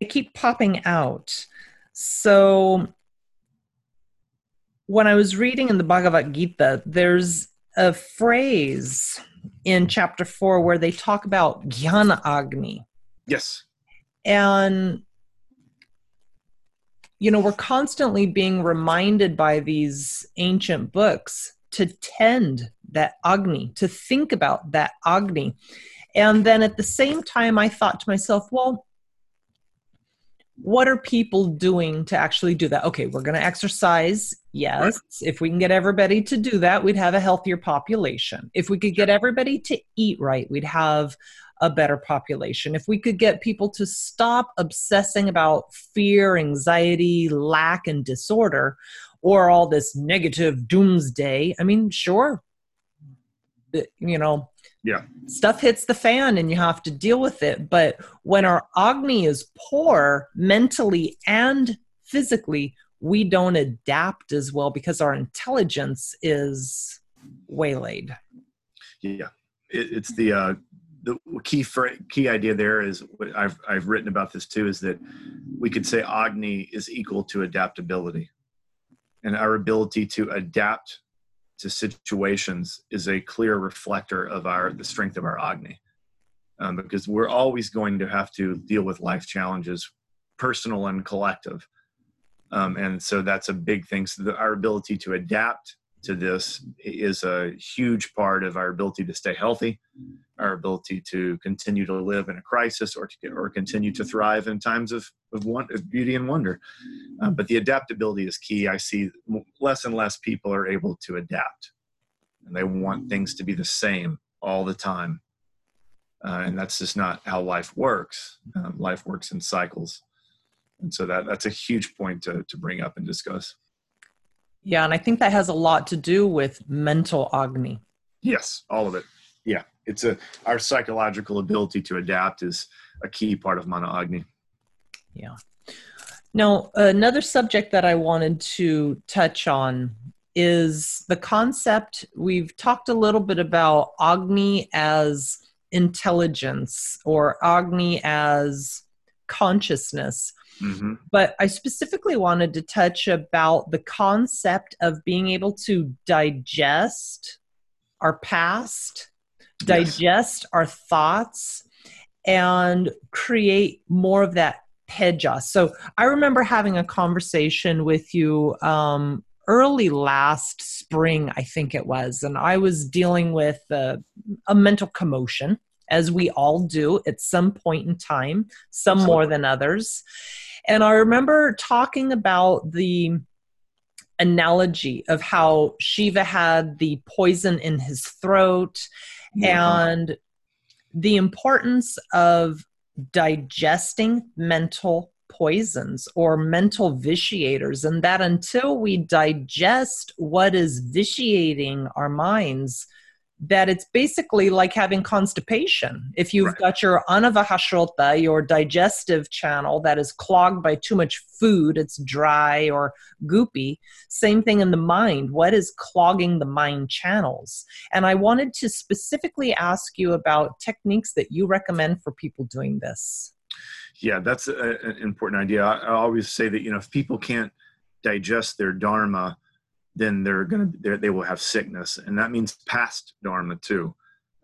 they keep popping out. So when I was reading in the Bhagavad Gita, there's a phrase in chapter 4 where they talk about Jnana Agni. Yes. And, you know, we're constantly being reminded by these ancient books to tend that Agni, to think about that Agni. And then at the same time, I thought to myself, well, what are people doing to actually do that? Okay, we're going to exercise. Yes. If we can get everybody to do that, we'd have a healthier population. If we could get everybody to eat right, we'd have a better population. If we could get people to stop obsessing about fear, anxiety, lack, and disorder, or all this negative doomsday, I mean, sure, you know, stuff hits the fan and you have to deal with it. But when our Agni is poor mentally and physically, we don't adapt as well because our intelligence is waylaid. Yeah. It's the key idea there is, what I've written about this too, is that we could say Agni is equal to adaptability. And our ability to adapt to situations is a clear reflector of the strength of our Agni, because we're always going to have to deal with life challenges, personal and collective. And so that's a big thing. So our ability to adapt to this is a huge part of our ability to stay healthy, our ability to continue to live in a crisis or continue to thrive in times of beauty and wonder. But the adaptability is key. I see less and less people are able to adapt, and they want things to be the same all the time. And that's just not how life works. Life works in cycles. And so that's a huge point to bring up and discuss. Yeah, and I think that has a lot to do with mental Agni. Yes, all of it. Yeah, it's our psychological ability to adapt is a key part of Mana Agni. Yeah. Now, another subject that I wanted to touch on is the concept. We've talked a little bit about Agni as intelligence or Agni as consciousness. Mm-hmm. But I specifically wanted to touch about the concept of being able to digest our past, digest our thoughts, and create more of that pedja. So I remember having a conversation with you early last spring, I think it was, and I was dealing with a mental commotion, as we all do at some point in time, some more than others. And I remember talking about the analogy of how Shiva had the poison in his throat and the importance of digesting mental poisons or mental vitiators, and that until we digest what is vitiating our minds, that it's basically like having constipation. If you've got your anavahashrota, your digestive channel that is clogged by too much food, it's dry or goopy. Same thing in the mind. What is clogging the mind channels? And I wanted to specifically ask you about techniques that you recommend for people doing this. Yeah, that's an important idea. I always say that, you know, if people can't digest their dharma, then they will have sickness. And that means past dharma too.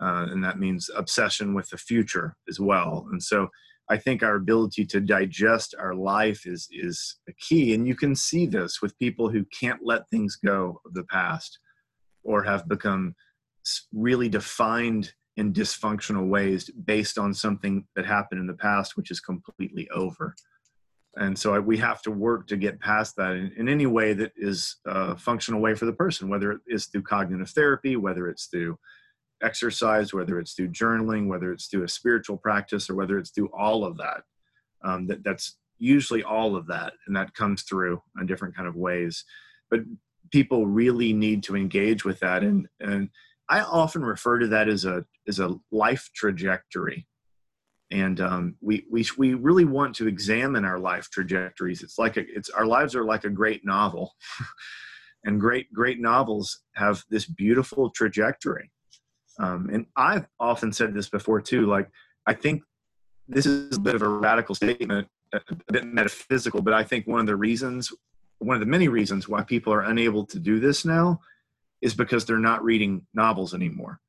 And that means obsession with the future as well. And so I think our ability to digest our life is a key. And you can see this with people who can't let things go of the past or have become really defined in dysfunctional ways based on something that happened in the past, which is completely over. And so we have to work to get past that in any way that is a functional way for the person, whether it is through cognitive therapy, whether it's through exercise, whether it's through journaling, whether it's through a spiritual practice, or whether it's through all of that. That's usually all of that, and that comes through in different kind of ways. But people really need to engage with that, and I often refer to that as a life trajectory. And we really want to examine our life trajectories. It's like our lives are like a great novel, and great novels have this beautiful trajectory. And I've often said this before too. Like, I think this is a bit of a radical statement, a bit metaphysical, but I think one of the many reasons why people are unable to do this now is because they're not reading novels anymore.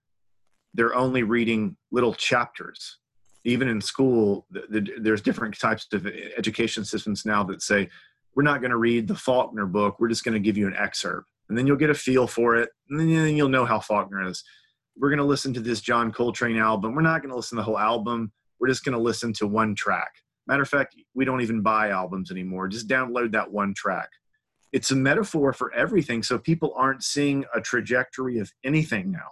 They're only reading little chapters. Even in school, there's different types of education systems now that say, we're not going to read the Faulkner book, we're just going to give you an excerpt. And then you'll get a feel for it, and then you'll know how Faulkner is. We're going to listen to this John Coltrane album, we're not going to listen to the whole album, we're just going to listen to one track. Matter of fact, we don't even buy albums anymore, just download that one track. It's a metaphor for everything, so people aren't seeing a trajectory of anything now.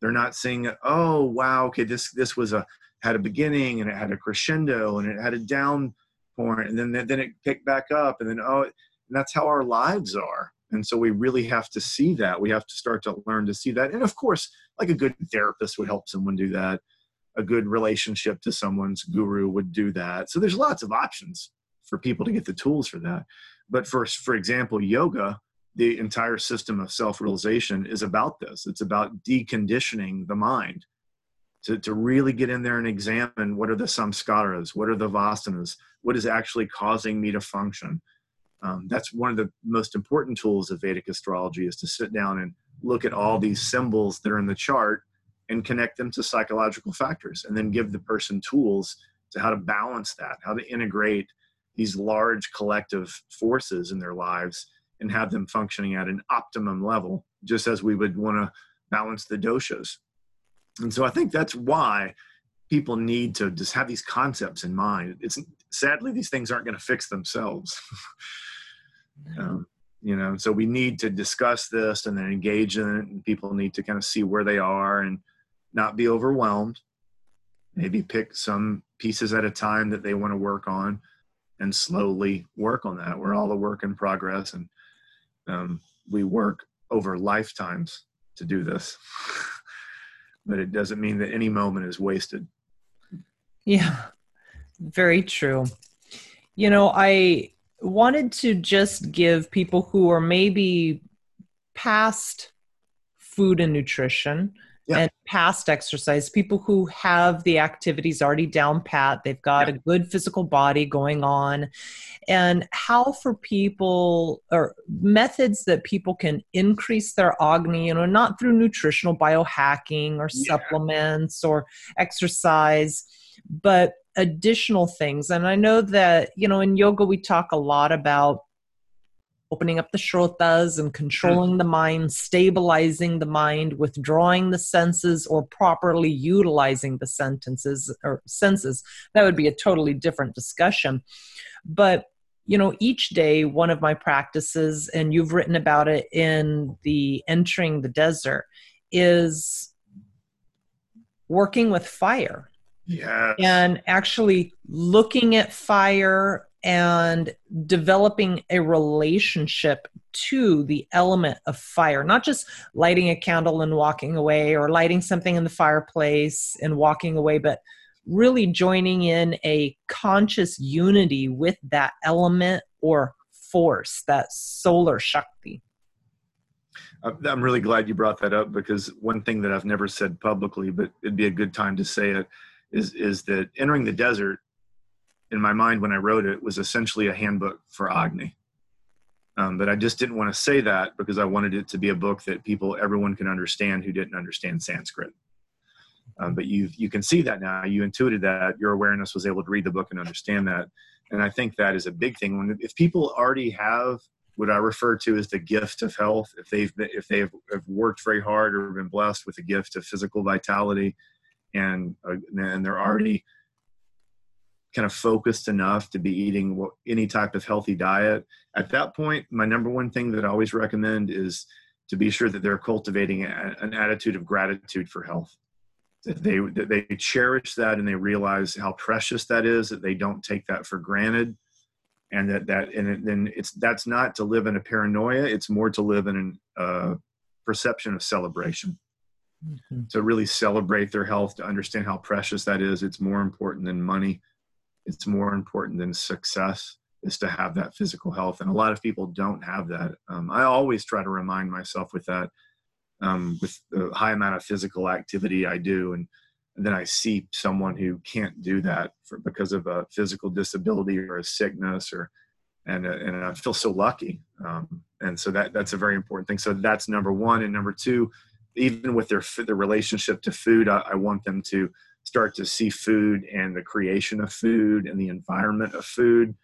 They're not seeing, oh, wow, okay, this was had a beginning, and it had a crescendo, and it had a down point, and then it picked back up, and then, oh, and that's how our lives are. And so we really have to see that. We have to start to learn to see that. And of course, like a good therapist would help someone do that. A good relationship to someone's guru would do that. So there's lots of options for people to get the tools for that. But for example, yoga, the entire system of self-realization is about this. It's about deconditioning the mind. To really get in there and examine, what are the samskaras, what are the vasanas, what is actually causing me to function. That's one of the most important tools of Vedic astrology, is to sit down and look at all these symbols that are in the chart and connect them to psychological factors, and then give the person tools to how to balance that, how to integrate these large collective forces in their lives and have them functioning at an optimum level, just as we would want to balance the doshas. And so I think that's why people need to just have these concepts in mind. It's sadly, these things aren't going to fix themselves. You know, so we need to discuss this and then engage in it, and people need to kind of see where they are and not be overwhelmed. Maybe pick some pieces at a time that they want to work on and slowly work on that. We're all a work in progress, and we work over lifetimes to do this. But it doesn't mean that any moment is wasted. Yeah, very true. You know, I wanted to just give people who are maybe past food and nutrition and past exercise, people who have the activities already down pat, they've got a good physical body going on, and how for people, or methods that people can increase their Agni, you know, not through nutritional biohacking or supplements or exercise, but additional things. And I know that, you know, in yoga, we talk a lot about opening up the shrotas and controlling the mind, stabilizing the mind, withdrawing the senses, or properly utilizing the senses. That would be a totally different discussion. But, you know, each day, one of my practices, and you've written about it in the Entering the Desert, is working with fire. Yes. And actually looking at fire and developing a relationship to the element of fire, not just lighting a candle and walking away, or lighting something in the fireplace and walking away, but really joining in a conscious unity with that element or force, that solar Shakti. I'm really glad you brought that up, because one thing that I've never said publicly, but it'd be a good time to say it, is that Entering the Desert, in my mind when I wrote it, was essentially a handbook for Agni. But I just didn't want to say that, because I wanted it to be a book that everyone can understand who didn't understand Sanskrit. But you can see that now. You intuited that. Your awareness was able to read the book and understand that. And I think that is a big thing. If people already have what I refer to as the gift of health, if they've worked very hard or been blessed with the gift of physical vitality, and they're already kind of focused enough to be eating any type of healthy diet, at that point, my number one thing that I always recommend is to be sure that they're cultivating an attitude of gratitude for health. That they cherish that, and they realize how precious that is, that they don't take that for granted, And that's not to live in a paranoia. It's more to live in a perception of celebration. Mm-hmm. To really celebrate their health, to understand how precious that is. It's more important than money. It's more important than success, is to have that physical health. And a lot of people don't have that. I always try to remind myself with that, with the high amount of physical activity I do. And then I see someone who can't do that because of a physical disability or a sickness, and I feel so lucky. And so that's a very important thing. So that's number one. And number two, even with their relationship to food, I want them to start to see food and the creation of food and the environment of food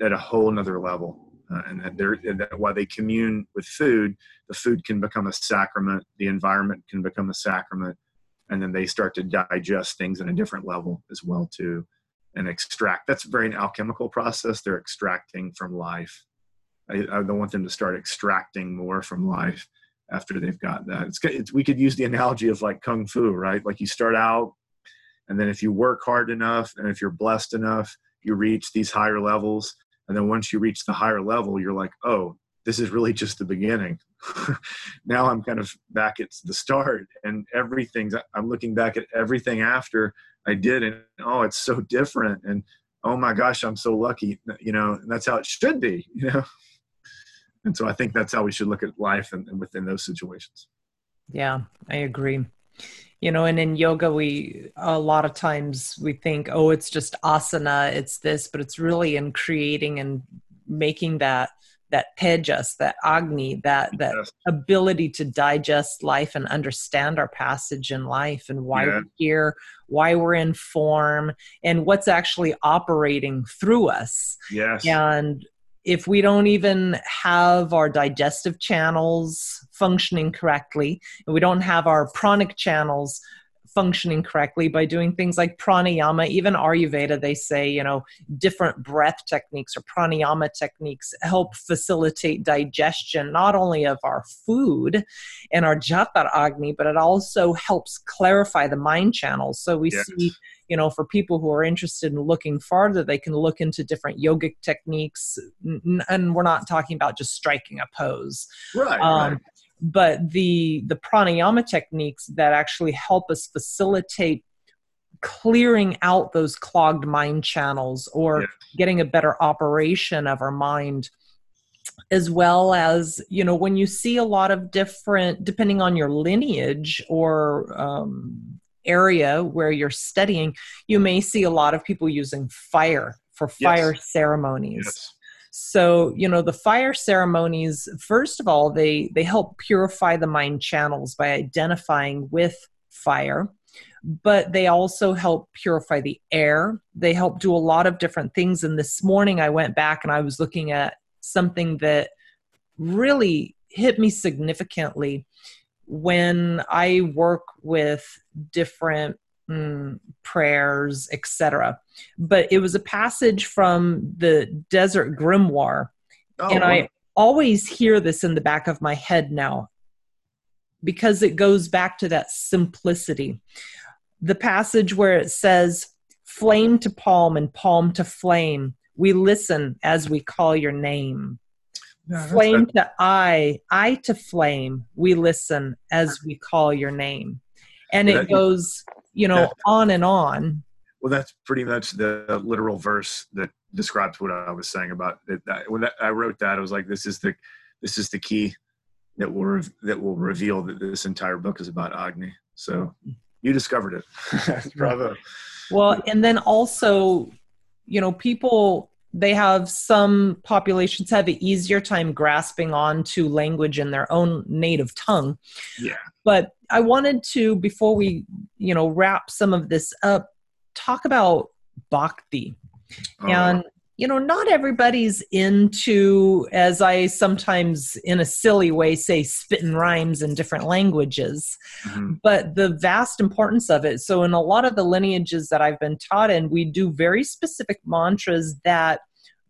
at a whole nother level. And while they commune with food, the food can become a sacrament, the environment can become a sacrament, and then they start to digest things on a different level as well too, and extract. That's very an alchemical process. They're extracting from life. I don't want them to start extracting more from life after they've got that. We could use the analogy of like Kung Fu, right? Like you start out, and then if you work hard enough, and if you're blessed enough, you reach these higher levels. And then once you reach the higher level, you're like, oh, this is really just the beginning. Now I'm kind of back at the start, and I'm looking back at everything after I did, and oh, it's so different, and oh my gosh, I'm so lucky, you know, and that's how it should be, you know? And so I think that's how we should look at life and within those situations. Yeah, I agree. You know, and in yoga, a lot of times we think, oh, it's just asana, it's this, but it's really in creating and making that tejas, that agni, that yes, ability to digest life and understand our passage in life, and why we're here, why we're in form, and what's actually operating through us. Yes. And if we don't even have our digestive channels functioning correctly, and we don't have our pranic channels functioning correctly by doing things like pranayama, even Ayurveda, they say, you know, different breath techniques or pranayama techniques help facilitate digestion, not only of our food and our Jatharagni, but it also helps clarify the mind channels. So we see, you know, for people who are interested in looking farther, they can look into different yogic techniques. And we're not talking about just striking a pose. Right. But the pranayama techniques that actually help us facilitate clearing out those clogged mind channels, or getting a better operation of our mind, as well as, you know, when you see a lot of different, depending on your lineage or area where you're studying, you may see a lot of people using fire for fire ceremonies. Yes. So, you know, the fire ceremonies, first of all, they help purify the mind channels by identifying with fire, but they also help purify the air. They help do a lot of different things. And this morning I went back and I was looking at something that really hit me significantly. When I work with different prayers, etc. But it was a passage from the Desert Grimoire. Oh. And I always hear this in the back of my head now, because it goes back to that simplicity. The passage where it says, flame to palm and palm to flame, we listen as we call your name. No, flame to eye to flame, we listen as we call your name. And it goes, you know, on and on. Well, that's pretty much the literal verse that describes what I was saying about it. When I wrote that, I was like, this is the key that will reveal that this entire book is about Agni. So you discovered it. Bravo. Well, and then also, you know, people, they have, some populations have an easier time grasping on to language in their own native tongue. Yeah. But I wanted to, before we, you know, wrap some of this up, talk about bhakti. And, you know, not everybody's into, as I sometimes in a silly way say, spitting rhymes in different languages, but the vast importance of it. So in a lot of the lineages that I've been taught in, we do very specific mantras that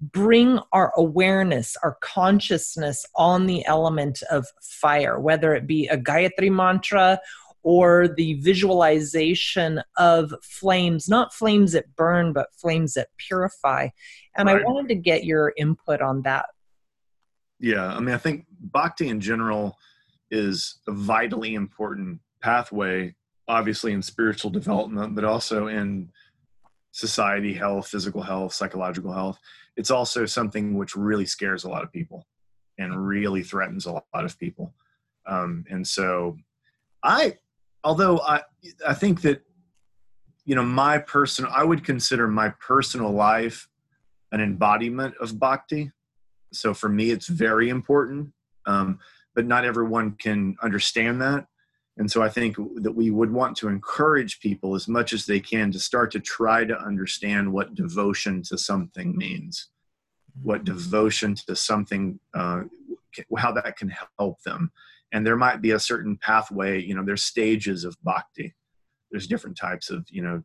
bring our awareness, our consciousness on the element of fire, whether it be a Gayatri mantra or the visualization of flames, not flames that burn, but flames that purify. And right. I wanted to get your input on that. Yeah, I mean, I think bhakti in general is a vitally important pathway, obviously in spiritual development, but also in society, health, physical health, psychological health. It's also something which really scares a lot of people and really threatens a lot of people. And so although I think that, you know, I would consider my personal life an embodiment of bhakti. So for me, it's very important, but not everyone can understand that. And so I think that we would want to encourage people as much as they can to start to try to understand what devotion to something means, what devotion to something, how that can help them. And there might be a certain pathway, you know, there's stages of bhakti. There's different types of, you know,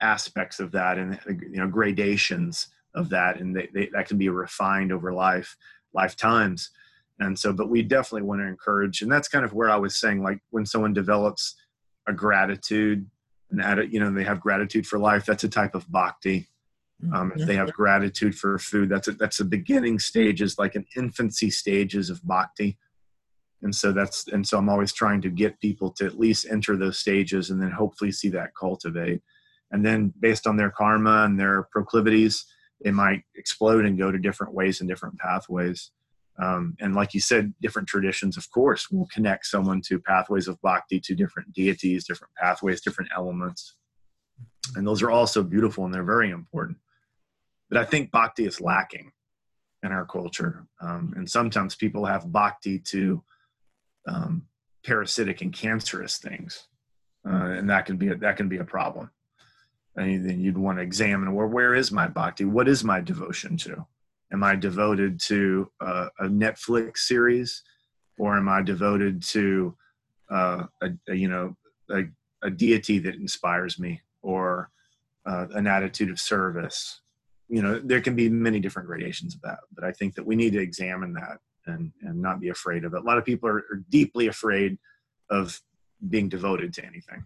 aspects of that and, you know, gradations of that. And that can be refined over lifetimes. And so, but we definitely want to encourage, and that's kind of where I was saying, like when someone develops a gratitude and, you know, they have gratitude for life, that's a type of bhakti. If they have gratitude for food, that's the beginning stages, like an infancy stages of bhakti. And so and so I'm always trying to get people to at least enter those stages and then hopefully see that cultivate. And then based on their karma and their proclivities, they might explode and go to different ways and different pathways. And like you said, different traditions, of course, will connect someone to pathways of bhakti, to different deities, different pathways, different elements. And those are also beautiful and they're very important. But I think bhakti is lacking in our culture. And sometimes people have bhakti to parasitic and cancerous things. And that can be a problem. And then you'd want to examine, well, where is my bhakti? What is my devotion to? Am I devoted to a Netflix series, or am I devoted to a deity that inspires me, or an attitude of service? You know, there can be many different gradations of that, but I think that we need to examine that and not be afraid of it. A lot of people are deeply afraid of being devoted to anything.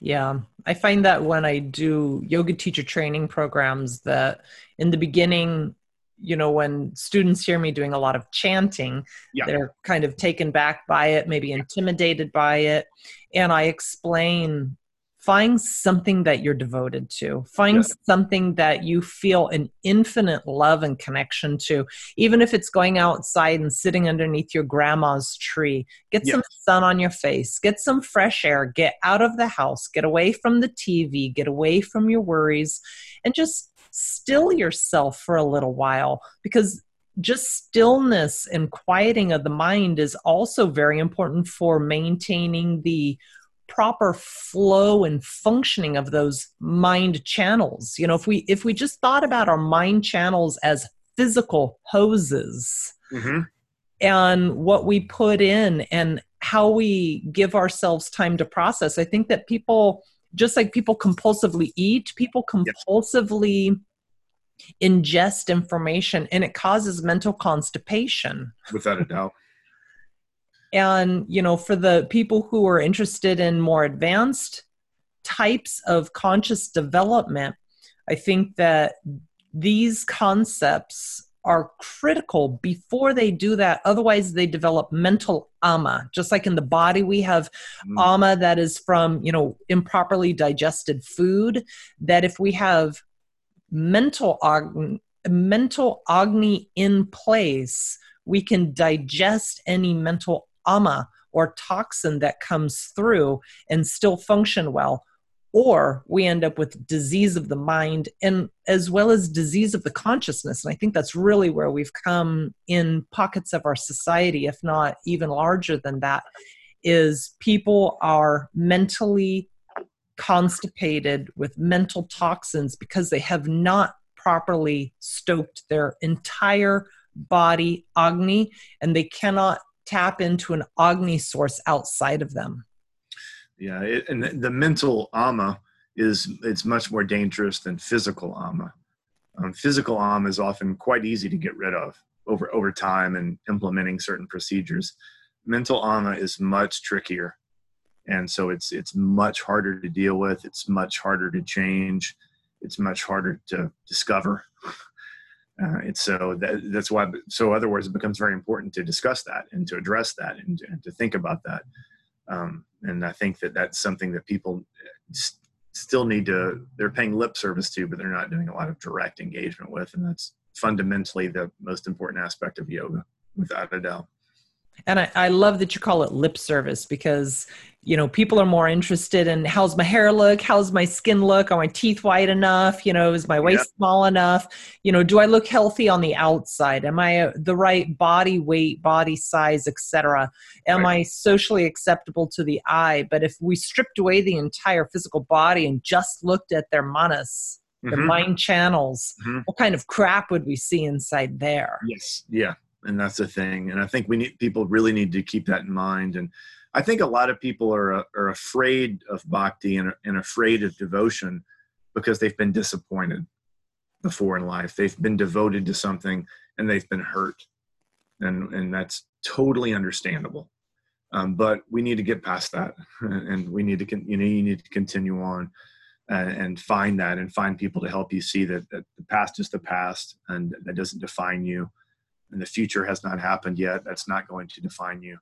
Yeah, I find that when I do yoga teacher training programs that in the beginning, you know, when students hear me doing a lot of chanting, yeah. They're kind of taken back by it, maybe intimidated by it. And I explain, find something that you're devoted to. Find yeah. something that you feel an infinite love and connection to. Even if it's going outside and sitting underneath your grandma's tree, get yes. some sun on your face, get some fresh air, get out of the house, get away from the TV, get away from your worries, and just still yourself for a little while, because just stillness and quieting of the mind is also very important for maintaining the proper flow and functioning of those mind channels. You know, if we just thought about our mind channels as physical hoses mm-hmm. and what we put in and how we give ourselves time to process, I think that people, just like people compulsively eat, people compulsively ingest information, and it causes mental constipation. Without a doubt. And, you know, for the people who are interested in more advanced types of conscious development, I think that these concepts are critical before they do that. Otherwise, they develop mental ama. Just like in the body, we have ama that is from, you know, improperly digested food, that if we have mental agni in place, we can digest any mental ama or toxin that comes through and still function well, or we end up with disease of the mind and as well as disease of the consciousness. And I think that's really where we've come in pockets of our society, if not even larger than that, is people are mentally constipated with mental toxins because they have not properly stoked their entire body Agni, and they cannot tap into an Agni source outside of them. Yeah, and the mental ama it's much more dangerous than physical ama. Physical ama is often quite easy to get rid of over time and implementing certain procedures. Mental ama is much trickier, And so it's much harder to deal with. It's much harder to change. It's much harder to discover. So otherwise it becomes very important to discuss that and to address that and to think about that. And I think that that's something that people still need to, they're paying lip service to, but they're not doing a lot of direct engagement with. And that's fundamentally the most important aspect of yoga, without a doubt. And I love that you call it lip service, because, you know, people are more interested in how's my hair look? How's my skin look? Are my teeth white enough? You know, is my waist small enough? You know, do I look healthy on the outside? Am I the right body weight, body size, etc.? Am I socially acceptable to the eye? But if we stripped away the entire physical body and just looked at their manas, their mind channels, what kind of crap would we see inside there? Yes. Yeah. And that's the thing. And I think people really need to keep that in mind. And I think a lot of people are afraid of bhakti and afraid of devotion because they've been disappointed before in life. They've been devoted to something and they've been hurt. And that's totally understandable. But we need to get past that. And we need to, you need to continue on and find that and find people to help you see that the past is the past and that doesn't define you. And the future has not happened yet. That's not going to define you.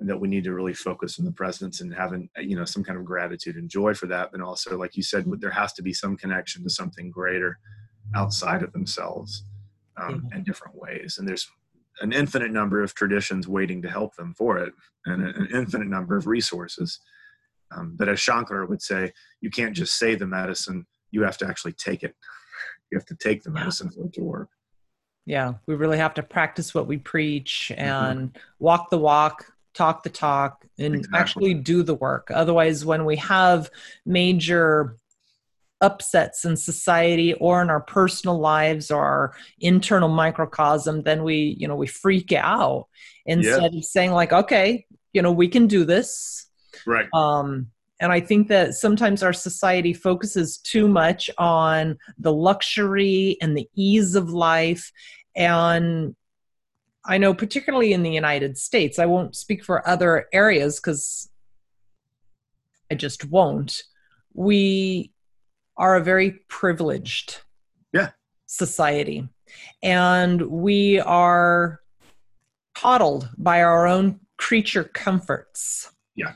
And that we need to really focus on the presence and having, you know, some kind of gratitude and joy for that. But also, like you said, there has to be some connection to something greater outside of themselves in different ways. And there's an infinite number of traditions waiting to help them for it and an infinite number of resources. But as Shankara would say, you can't just say the medicine. You have to actually take it. You have to take the medicine for it to work. Yeah, we really have to practice what we preach and walk the walk, talk the talk, and actually do the work. Otherwise, when we have major upsets in society or in our personal lives or our internal microcosm, then we freak out instead of saying like, okay, you know, we can do this. Right. And I think that sometimes our society focuses too much on the luxury and the ease of life. And I know particularly in the United States, I won't speak for other areas because I just won't. We are a very privileged society. And we are coddled by our own creature comforts. Yeah.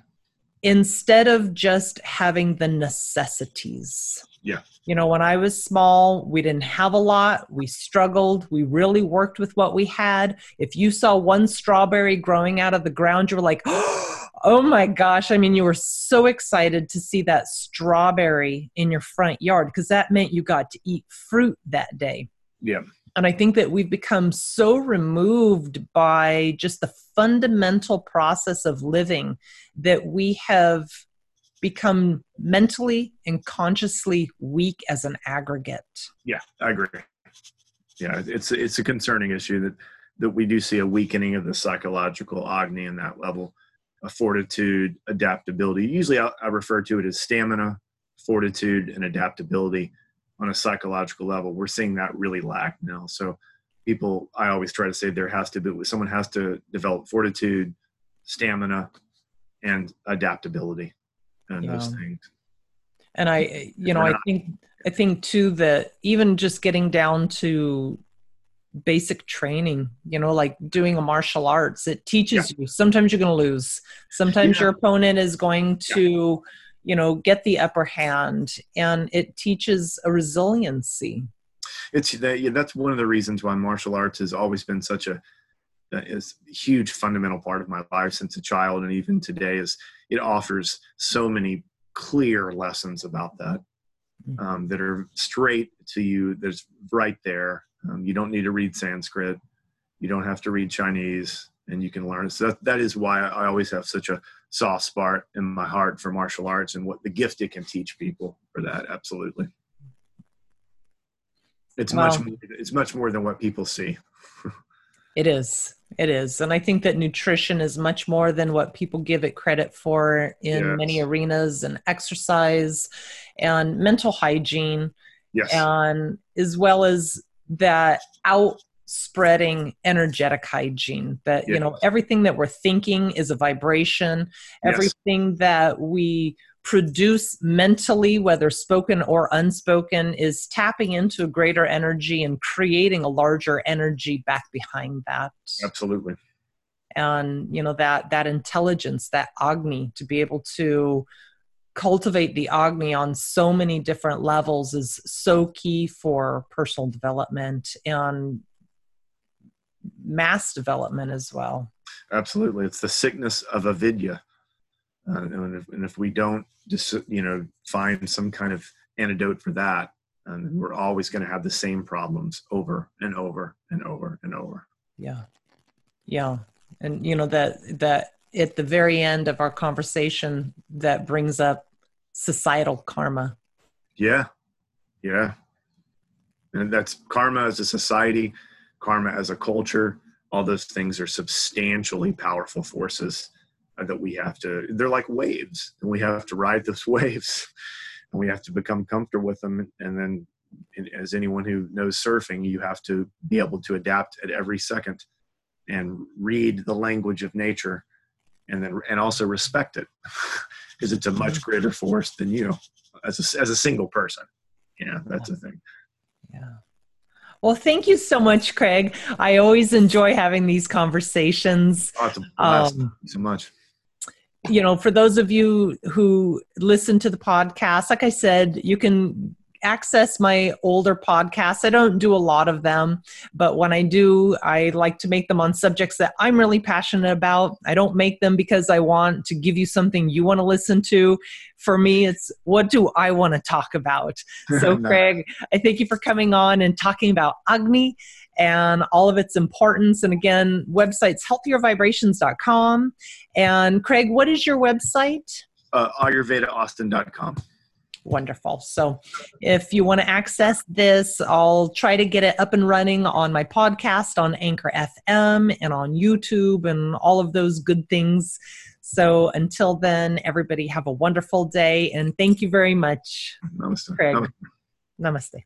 Instead of just having the necessities. Yeah. You know, when I was small, we didn't have a lot. We struggled. We really worked with what we had. If you saw one strawberry growing out of the ground, you were like, oh my gosh. I mean, you were so excited to see that strawberry in your front yard because that meant you got to eat fruit that day. Yeah. And I think that we've become so removed by just the fundamental process of living that we have become mentally and consciously weak as an aggregate. Yeah, I agree. Yeah, it's a concerning issue that we do see a weakening of the psychological Agni in that level, a fortitude, adaptability. Usually I refer to it as stamina, fortitude, and adaptability. On a psychological level, we're seeing that really lack now. So people, I always try to say someone has to develop fortitude, stamina, and adaptability and those things. And I think too, that even just getting down to basic training, you know, like doing a martial arts, it teaches you sometimes you're going to lose. Sometimes your opponent is going to, you know, get the upper hand, and it teaches a resiliency. That's one of the reasons why martial arts has always been such a huge fundamental part of my life since a child. And even today is it offers so many clear lessons about that, that are straight to you. There's right there. You don't need to read Sanskrit. You don't have to read Chinese, and you can learn it. So that is why I always have such a soft spot in my heart for martial arts and what the gift it can teach people for that. Absolutely. It's much more than what people see. It is. And I think that nutrition is much more than what people give it credit for in many arenas, and exercise and mental hygiene. Yes. And as well as that out spreading energetic hygiene, that, you know, everything that we're thinking is a vibration, everything that we produce mentally, whether spoken or unspoken, is tapping into a greater energy and creating a larger energy back behind that. Absolutely. And, you know, that intelligence, that Agni, to be able to cultivate the Agni on so many different levels is so key for personal development and mass development as well. Absolutely. It's the sickness of avidya. And if we don't just, you know, find some kind of antidote for that, and we're always going to have the same problems over and over and over and over. Yeah. Yeah. And you know, that at the very end of our conversation, that brings up societal karma. Yeah. Yeah. And that's karma as a society, karma as a culture. All those things are substantially powerful forces that we have to, they're like waves, and we have to ride those waves, and we have to become comfortable with them. And then, as anyone who knows surfing, you have to be able to adapt at every second and read the language of nature, and also respect it, because it's a much greater force than you as a single person. Yeah, that's the thing. Yeah. Well, thank you so much, Craig. I always enjoy having these conversations. Awesome. Thank you so much. You know, for those of you who listen to the podcast, like I said, you can access my older podcasts. I don't do a lot of them, but when I do, I like to make them on subjects that I'm really passionate about. I don't make them because I want to give you something you want to listen to. For me, it's what do I want to talk about? So Craig, I thank you for coming on and talking about Agni and all of its importance. And again, website's healthiervibrations.com. And Craig, what is your website? AyurvedaAustin.com. Wonderful. So if you want to access this, I'll try to get it up and running on my podcast, on Anchor FM, and on YouTube, and all of those good things. So until then, everybody have a wonderful day. And thank you very much, Craig. Namaste. Namaste.